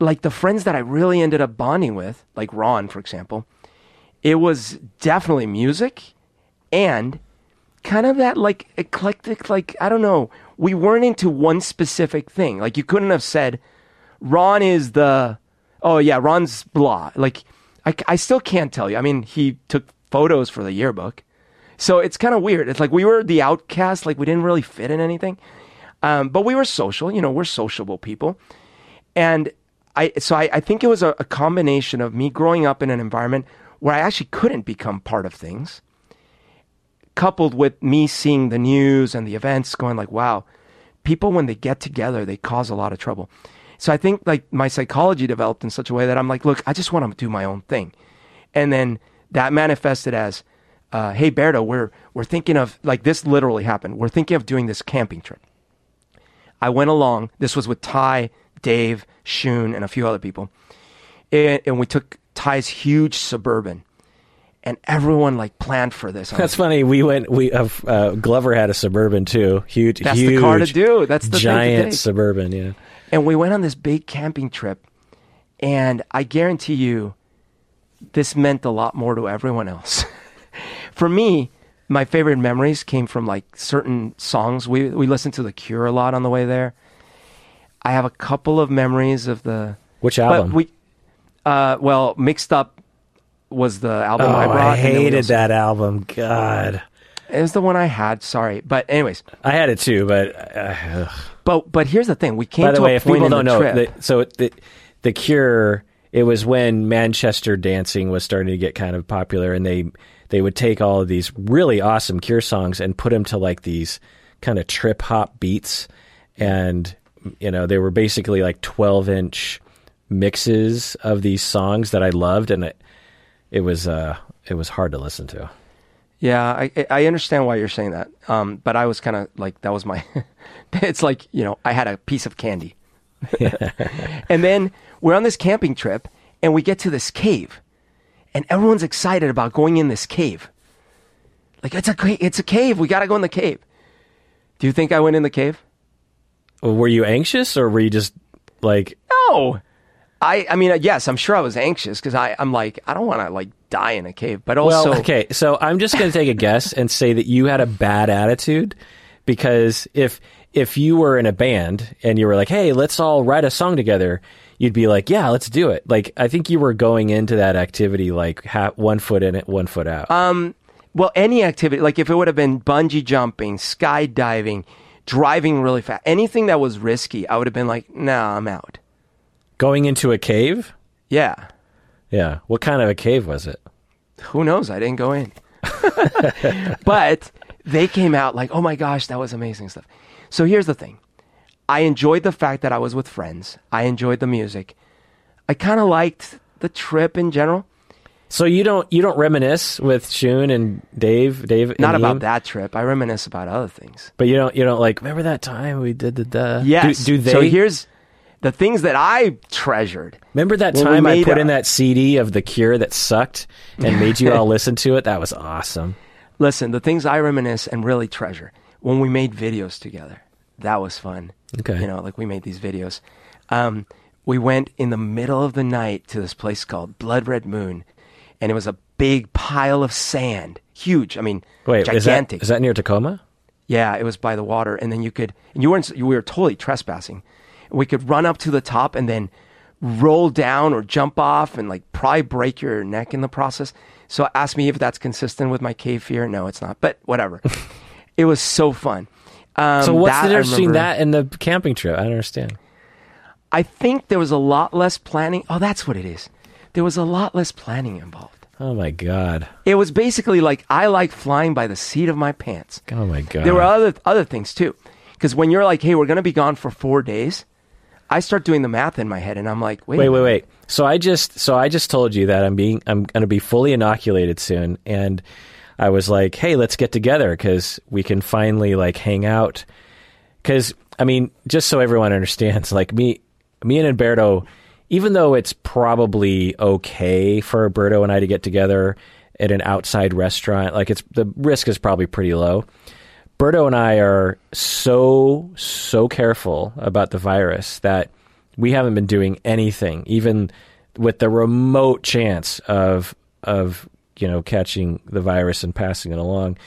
like the friends that I really ended up bonding with, like Ron, for example, it was definitely music and kind of that like eclectic, like, I don't know. We weren't into one specific thing. Like you couldn't have said, Ron is the, oh yeah, Ron's blah. Like, I, I still can't tell you. I mean, he took photos for the yearbook. So it's kind of weird. It's like we were the outcast. Like we didn't really fit in anything. Um, but we were social. You know, we're sociable people. And I, so I, I think it was a, a combination of me growing up in an environment where I actually couldn't become part of things, coupled with me seeing the news and the events going like, wow, people when they get together, they cause a lot of trouble. So I think like my psychology developed in such a way that I'm like, look, I just want to do my own thing. And then that manifested as, uh, hey, Berto, we're, we're thinking of, like this literally happened. We're thinking of doing this camping trip. I went along. This was with Ty, Dave, Shun, and a few other people. And, and we took Ty's huge Suburban. And everyone like planned for this. That's funny. We went. We uh, uh, Glover had a Suburban too. Huge. That's huge, the car to do. That's the giant thing to Suburban. Yeah. And we went on this big camping trip, and I guarantee you, this meant a lot more to everyone else. For me, my favorite memories came from like certain songs. We we listened to The Cure a lot on the way there. I have a couple of memories of the which album? But we, uh, well, Mixed Up. Was the album oh, I brought. I hated was, that album. God. It was the one I had. Sorry. But anyways. I had it too, but... Uh, but but here's the thing. We came to a point in the trip. By the way, if people don't know, the, so the, the Cure, it was when Manchester dancing was starting to get kind of popular, and they, they would take all of these really awesome Cure songs and put them to like these kind of trip-hop beats, and you know they were basically like twelve-inch mixes of these songs that I loved, and... It, It was uh, it was hard to listen to. Yeah, I I understand why you're saying that. Um, but I was kind of like that was my. It's like you know I had a piece of candy. And then we're on this camping trip, and we get to this cave, and everyone's excited about going in this cave. Like it's a it's a cave. We gotta go in the cave. Do you think I went in the cave? Were you anxious, or were you just like no? I, I mean, yes, I'm sure I was anxious because I'm like, I don't want to like die in a cave, but also... Well, okay, so I'm just going to take a guess and say that you had a bad attitude because if if you were in a band and you were like, hey, let's all write a song together, you'd be like, yeah, let's do it. Like, I think you were going into that activity like ha- one foot in it, one foot out. Um, well, any activity, like if it would have been bungee jumping, skydiving, driving really fast, anything that was risky, I would have been like, nah, I'm out. Going into a cave? Yeah. Yeah. What kind of a cave was it? Who knows? I didn't go in. But they came out like, oh my gosh, that was amazing stuff. So here's the thing. I enjoyed the fact that I was with friends. I enjoyed the music. I kind of liked the trip in general. So you don't you don't reminisce with Shun and Dave, Dave. Not about that trip. I reminisce about other things. But you don't you don't like remember that time we did the duh. Yes. Do, do they? So here's the things that I treasured. Remember that time I put a... in that C D of The Cure that sucked and made you all listen to it? That was awesome. Listen, the things I reminisce and really treasure when we made videos together. That was fun. Okay, you know, like we made these videos. Um, we went in the middle of the night to this place called Blood Red Moon. And it was a big pile of sand, huge. I mean, Wait, gigantic. Is that, is that near Tacoma? Yeah, it was by the water. And then you could, and you weren't, you were totally trespassing. We could run up to the top and then roll down or jump off and like probably break your neck in the process. So ask me if that's consistent with my cave fear. No, it's not, but whatever. It was so fun. Um, so what's the difference between that and the camping trip? I don't understand. I think there was a lot less planning. Oh, that's what it is. There was a lot less planning involved. Oh, my God. It was basically like, I like flying by the seat of my pants. Oh, my God. There were other other things, too. Because when you're like, hey, we're going to be gone for four days, I start doing the math in my head, and I'm like, wait. Wait, wait, wait. So I just so I just told you that I'm being I'm going to be fully inoculated soon, and I was like, hey, let's get together because we can finally, like, hang out. Because, I mean, just so everyone understands, like, me, me and Humberto... Even though it's probably okay for Humberto and I to get together at an outside restaurant, like it's the risk is probably pretty low. Humberto and I are so, so careful about the virus that we haven't been doing anything, even with the remote chance of of you know catching the virus and passing it along.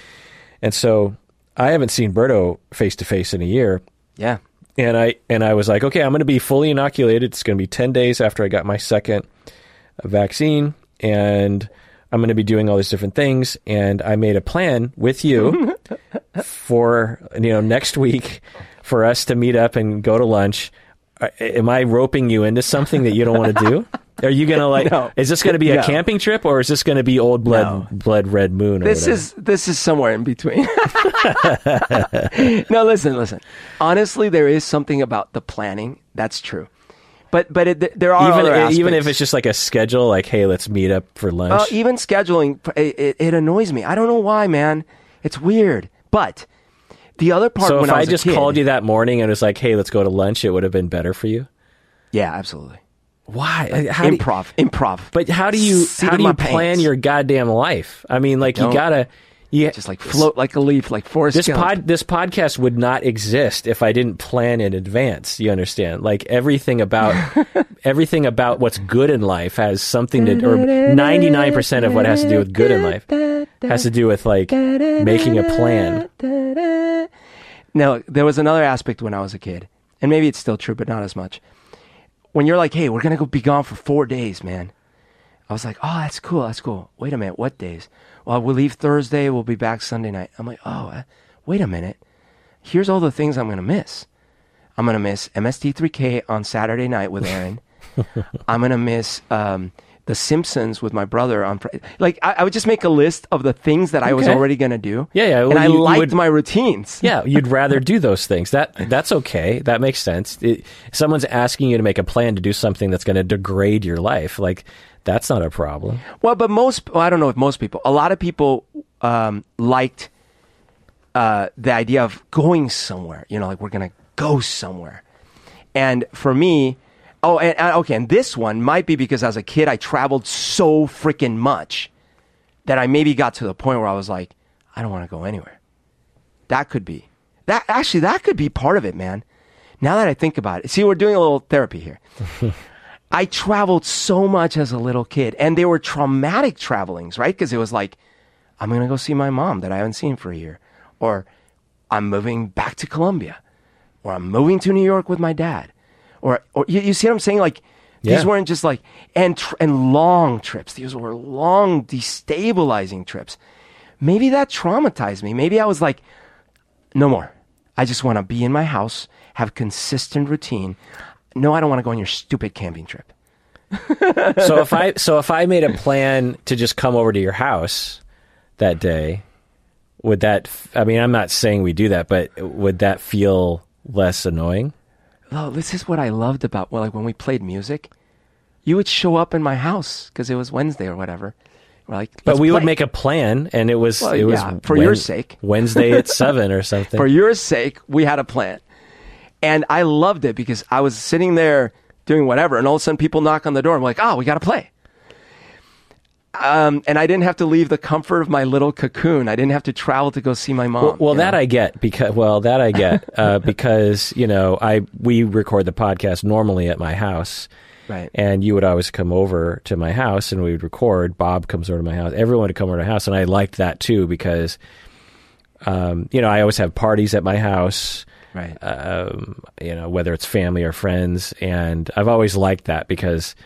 And so I haven't seen Humberto face to face in a year. Yeah. And I and I was like, okay, I'm going to be fully inoculated. It's going to be ten days after I got my second vaccine, and I'm going to be doing all these different things. And I made a plan with you for you know next week for us to meet up and go to lunch. Am I roping you into something that you don't want to do? Are you going to like? No. Is this going to be a no. camping trip, or is this going to be old blood, no. blood red moon? Or this whatever? is this is somewhere in between. No, listen, listen. Honestly, there is something about the planning that's true, but but it, there are even other even if it's just like a schedule, like hey, let's meet up for lunch. Uh, even scheduling, it, it annoys me. I don't know why, man. It's weird, but. The other part. So when if I, was I just a kid, called you that morning and was like, "Hey, let's go to lunch," it would have been better for you. Yeah, absolutely. Why? Like, how improv, you, improv. But how do you Seat how do you plan pants. your goddamn life? I mean, like you, you gotta you just like float like a leaf, like Forrest Gump. This pod, this podcast would not exist if I didn't plan in advance. You understand? Like everything about everything about what's good in life has something to, or ninety-nine percent of what has to do with good in life has to do with like making a plan. No, there was another aspect when I was a kid, and maybe it's still true, but not as much. When you're like, hey, we're going to go be gone for four days, man. I was like, oh, that's cool. That's cool. Wait a minute. What days? Well, we'll leave Thursday. We'll be back Sunday night. I'm like, oh, uh, wait a minute. Here's all the things I'm going to miss. I'm going to miss M S T three K on Saturday night with Aaron. I'm going to miss um, The Simpsons with my brother. on Friday. Like, I, I would just make a list of the things that okay. I was already going to do. Yeah, yeah. Well, and I you, liked you would, my routines. Yeah, you'd rather do those things. That That's okay. That makes sense. It, someone's asking you to make a plan to do something that's going to degrade your life. Like, that's not a problem. Well, but most, well, I don't know if most people, a lot of people um, liked uh, the idea of going somewhere. You know, like we're going to go somewhere. And for me, oh, and, and okay, and this one might be because as a kid, I traveled so freaking much that I maybe got to the point where I was like, I don't want to go anywhere. That could be, that actually, that could be part of it, man. Now that I think about it, see, we're doing a little therapy here. I traveled so much as a little kid, and they were traumatic travelings, right? Because it was like, I'm going to go see my mom that I haven't seen for a year, or I'm moving back to Colombia, or I'm moving to New York with my dad, or or you, you see what I'm saying? Like, yeah. These weren't just like, and tr- and long trips. These were long, destabilizing trips. Maybe that traumatized me. Maybe I was like, no more. I just want to be in my house, have consistent routine. No, I don't want to go on your stupid camping trip. so if I so if I made a plan to just come over to your house that day, would that? I mean, I'm not saying we do that, but would that feel less annoying? Oh, this is what I loved about well, like when we played music. You would show up in my house because it was Wednesday or whatever. We're like, but we play. would make a plan, and it was well, it yeah, was for when, your sake Wednesday at seven or something. For your sake, we had a plan. And I loved it because I was sitting there doing whatever, and all of a sudden people knock on the door. I'm like, oh, we got to play. Um, and I didn't have to leave the comfort of my little cocoon. I didn't have to travel to go see my mom. Well, well that know? I get because well, that I get uh, because you know I we record the podcast normally at my house, right? And you would always come over to my house, and we would record. Bob comes over to my house. Everyone would come over to my house, and I liked that too because, um, you know, I always have parties at my house. Right. Um, you know, whether it's family or friends. And I've always liked that because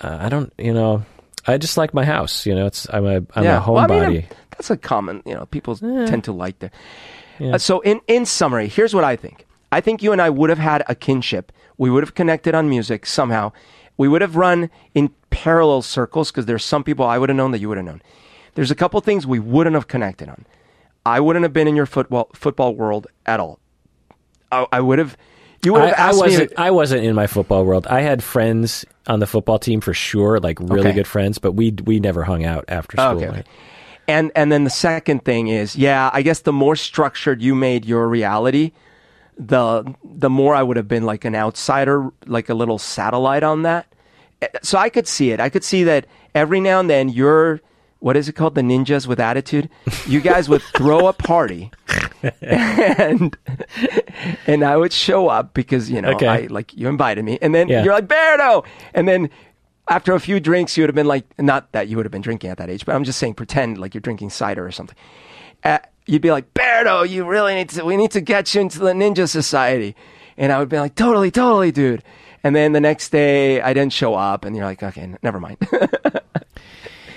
uh, I don't, you know, I just like my house. You know, it's I'm a, I'm yeah. a homebody. Well, I mean, that's a common, you know, people eh. tend to like that. Yeah. Uh, so in, in summary, here's what I think. I think you and I would have had a kinship. We would have connected on music somehow. We would have run in parallel circles because there's some people I would have known that you would have known. There's a couple things we wouldn't have connected on. I wouldn't have been in your football football world at all. I would have. You would have I, asked I wasn't, me. If, I wasn't in my football world. I had friends on the football team for sure, like really okay. good friends, but we we never hung out after school. Okay, okay. And and then the second thing is, yeah, I guess the more structured you made your reality, the the more I would have been like an outsider, like a little satellite on that. So I could see it. I could see that every now and then you're. What is it called? The ninjas with attitude. You guys would throw a party, and and I would show up because you know, okay. I like you invited me, and then yeah. you're like Berto, and then after a few drinks, you would have been like, not that you would have been drinking at that age, but I'm just saying, pretend like you're drinking cider or something. Uh, you'd be like Berto, you really need to. We need to get you into the ninja society, and I would be like, totally, totally, dude. And then the next day, I didn't show up, and you're like, okay, n- never mind.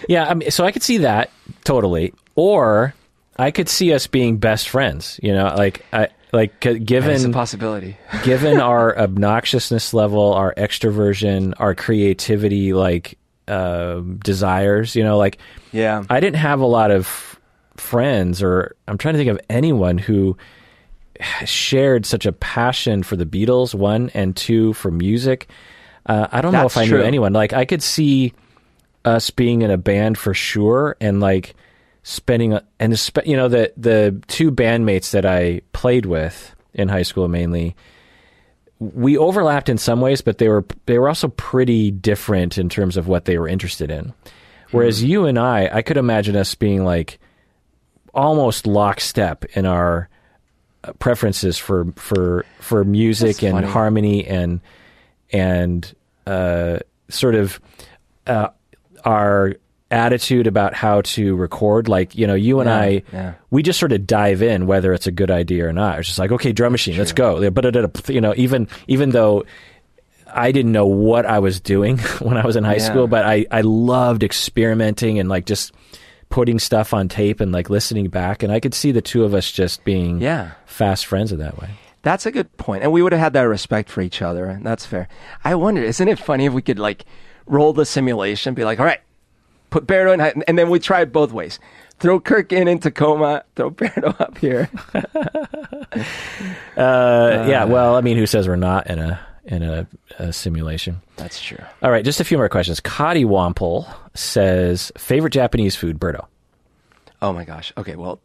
Yeah, I mean, so I could see that totally, or I could see us being best friends. You know, like I, like given it's a possibility, given our obnoxiousness level, our extroversion, our creativity, like uh, desires. You know, like yeah, I didn't have a lot of friends, or I'm trying to think of anyone who shared such a passion for the Beatles. One and two for music. Uh, I don't That's know if I true. knew anyone. Like I could see. Us being in a band for sure, and like spending and spe- you know the the two bandmates that I played with in high school mainly, we overlapped in some ways, but they were they were also pretty different in terms of what they were interested in. Whereas mm. you and I, I could imagine us being like almost lockstep in our preferences for for for music That's and funny. harmony and and uh, sort of. Uh, our attitude about how to record, like, you know, you and yeah, I, yeah. we just sort of dive in whether it's a good idea or not. It's just like, okay, drum machine, let's go. But, you know, even, even though I didn't know what I was doing when I was in high yeah. school, but I, I loved experimenting and like just putting stuff on tape and like listening back. And I could see the two of us just being yeah. fast friends in that way. That's a good point. And we would have had that respect for each other. And that's fair. I wonder, isn't it funny if we could like, roll the simulation, be like, all right, put Berto in, and then we try it both ways. Throw Kirk in in Tacoma, throw Berto up here. uh, uh, yeah, well, I mean, who says we're not in a in a, a simulation? That's true. All right, just a few more questions. Kadi Wample says, favorite Japanese food, Berto? Oh my gosh. Okay, well,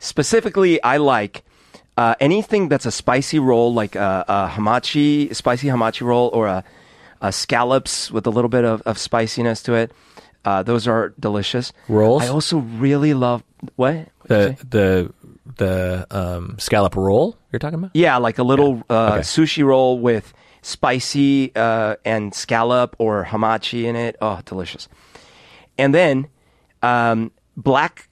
specifically, I like uh, anything that's a spicy roll, like a, a hamachi, spicy hamachi roll, or a Uh, scallops with a little bit of, of spiciness to it. Uh, those are delicious. Rolls? I also really love... What? The the the um, scallop roll you're talking about? Yeah, like a little yeah. uh, okay. sushi roll with spicy uh, and scallop or hamachi in it. Oh, delicious. And then um, black,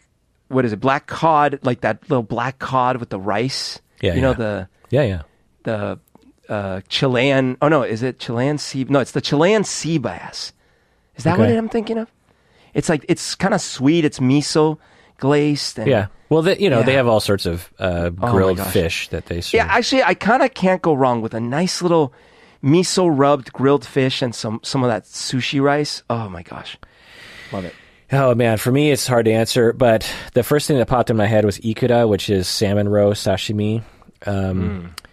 what is it? Black cod, like that little black cod with the rice. Yeah, you know, yeah. the yeah, yeah, the uh, Chilean. Oh no, is it Chilean sea? No, it's the Chilean sea bass. Is that okay. what I'm thinking of? It's like it's kind of sweet. It's miso glazed. And, yeah. Well, they, you know, yeah. they have all sorts of uh, grilled oh fish that they serve. Yeah, actually, I kind of can't go wrong with a nice little miso rubbed grilled fish and some some of that sushi rice. Oh my gosh, love it. Oh man, for me it's hard to answer, but the first thing that popped in my head was Ikura, which is salmon roe sashimi. Um, mm.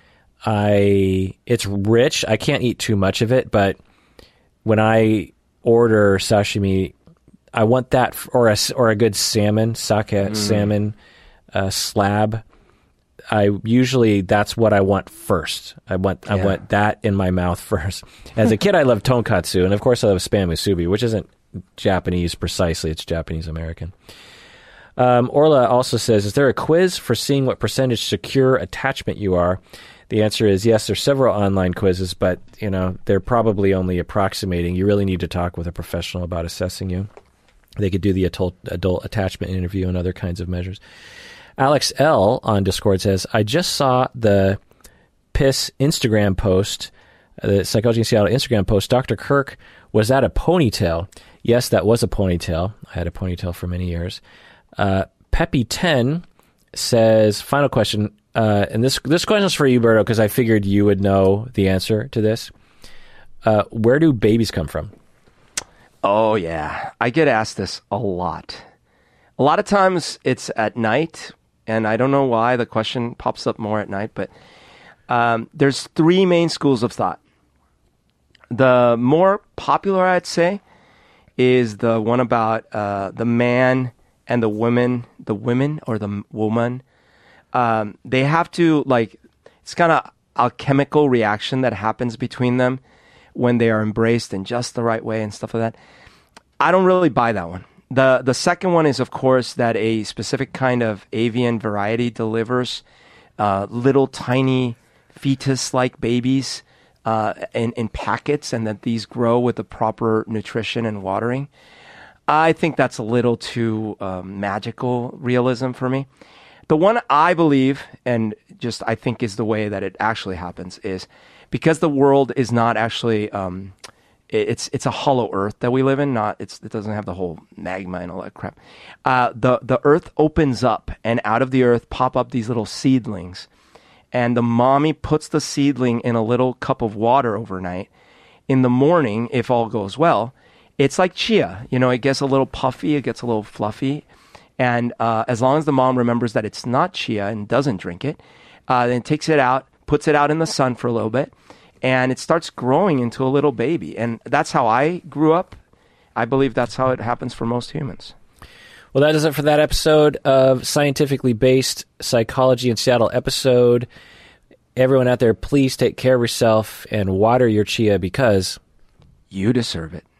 I it's rich. I can't eat too much of it, but when I order sashimi, I want that or a or a good salmon sake mm. salmon uh, slab. I usually that's what I want first. I want yeah. I want that in my mouth first. As a kid, I loved tonkatsu, and of course, I love spam musubi, which isn't Japanese precisely. It's Japanese American. Um, Orla also says, "Is there a quiz for seeing what percentage secure attachment you are?" The answer is yes. There's several online quizzes, but you know they're probably only approximating. You really need to talk with a professional about assessing you. They could do the adult, adult attachment interview and other kinds of measures. Alex L. on Discord says, I just saw the P I S Instagram post, the Psychology in Seattle Instagram post. Doctor Kirk, was that a ponytail? Yes, that was a ponytail. I had a ponytail for many years. Uh, Peppy ten says, final question, uh, and this, this question is for you, Berto, because I figured you would know the answer to this. Uh, where do babies come from? Oh, yeah. I get asked this a lot. A lot of times it's at night, and I don't know why the question pops up more at night, but um, there's three main schools of thought. The more popular, I'd say, is the one about uh, the man and the woman, the women or the woman. Um, they have to, like, it's kind of a chemical reaction that happens between them when they are embraced in just the right way and stuff like that. I don't really buy that one. The the second one is, of course, that a specific kind of avian variety delivers uh, little tiny fetus-like babies uh, in, in packets, and that these grow with the proper nutrition and watering. I think that's a little too um, magical realism for me. The one I believe, and just I think is the way that it actually happens, is because the world is not actually, um, it's it's a hollow earth that we live in. Not it's it doesn't have the whole magma and all that crap. Uh, the the earth opens up, and out of the earth pop up these little seedlings, and the mommy puts the seedling in a little cup of water overnight. In the morning, if all goes well, it's like chia. You know, it gets a little puffy, it gets a little fluffy, and uh, as long as the mom remembers that it's not chia and doesn't drink it, uh, then takes it out, puts it out in the sun for a little bit, and it starts growing into a little baby. And that's how I grew up. I believe that's how it happens for most humans. Well, that is it for that episode of Scientifically Based Psychology in Seattle episode. Everyone out there, please take care of yourself and water your chia because you deserve it.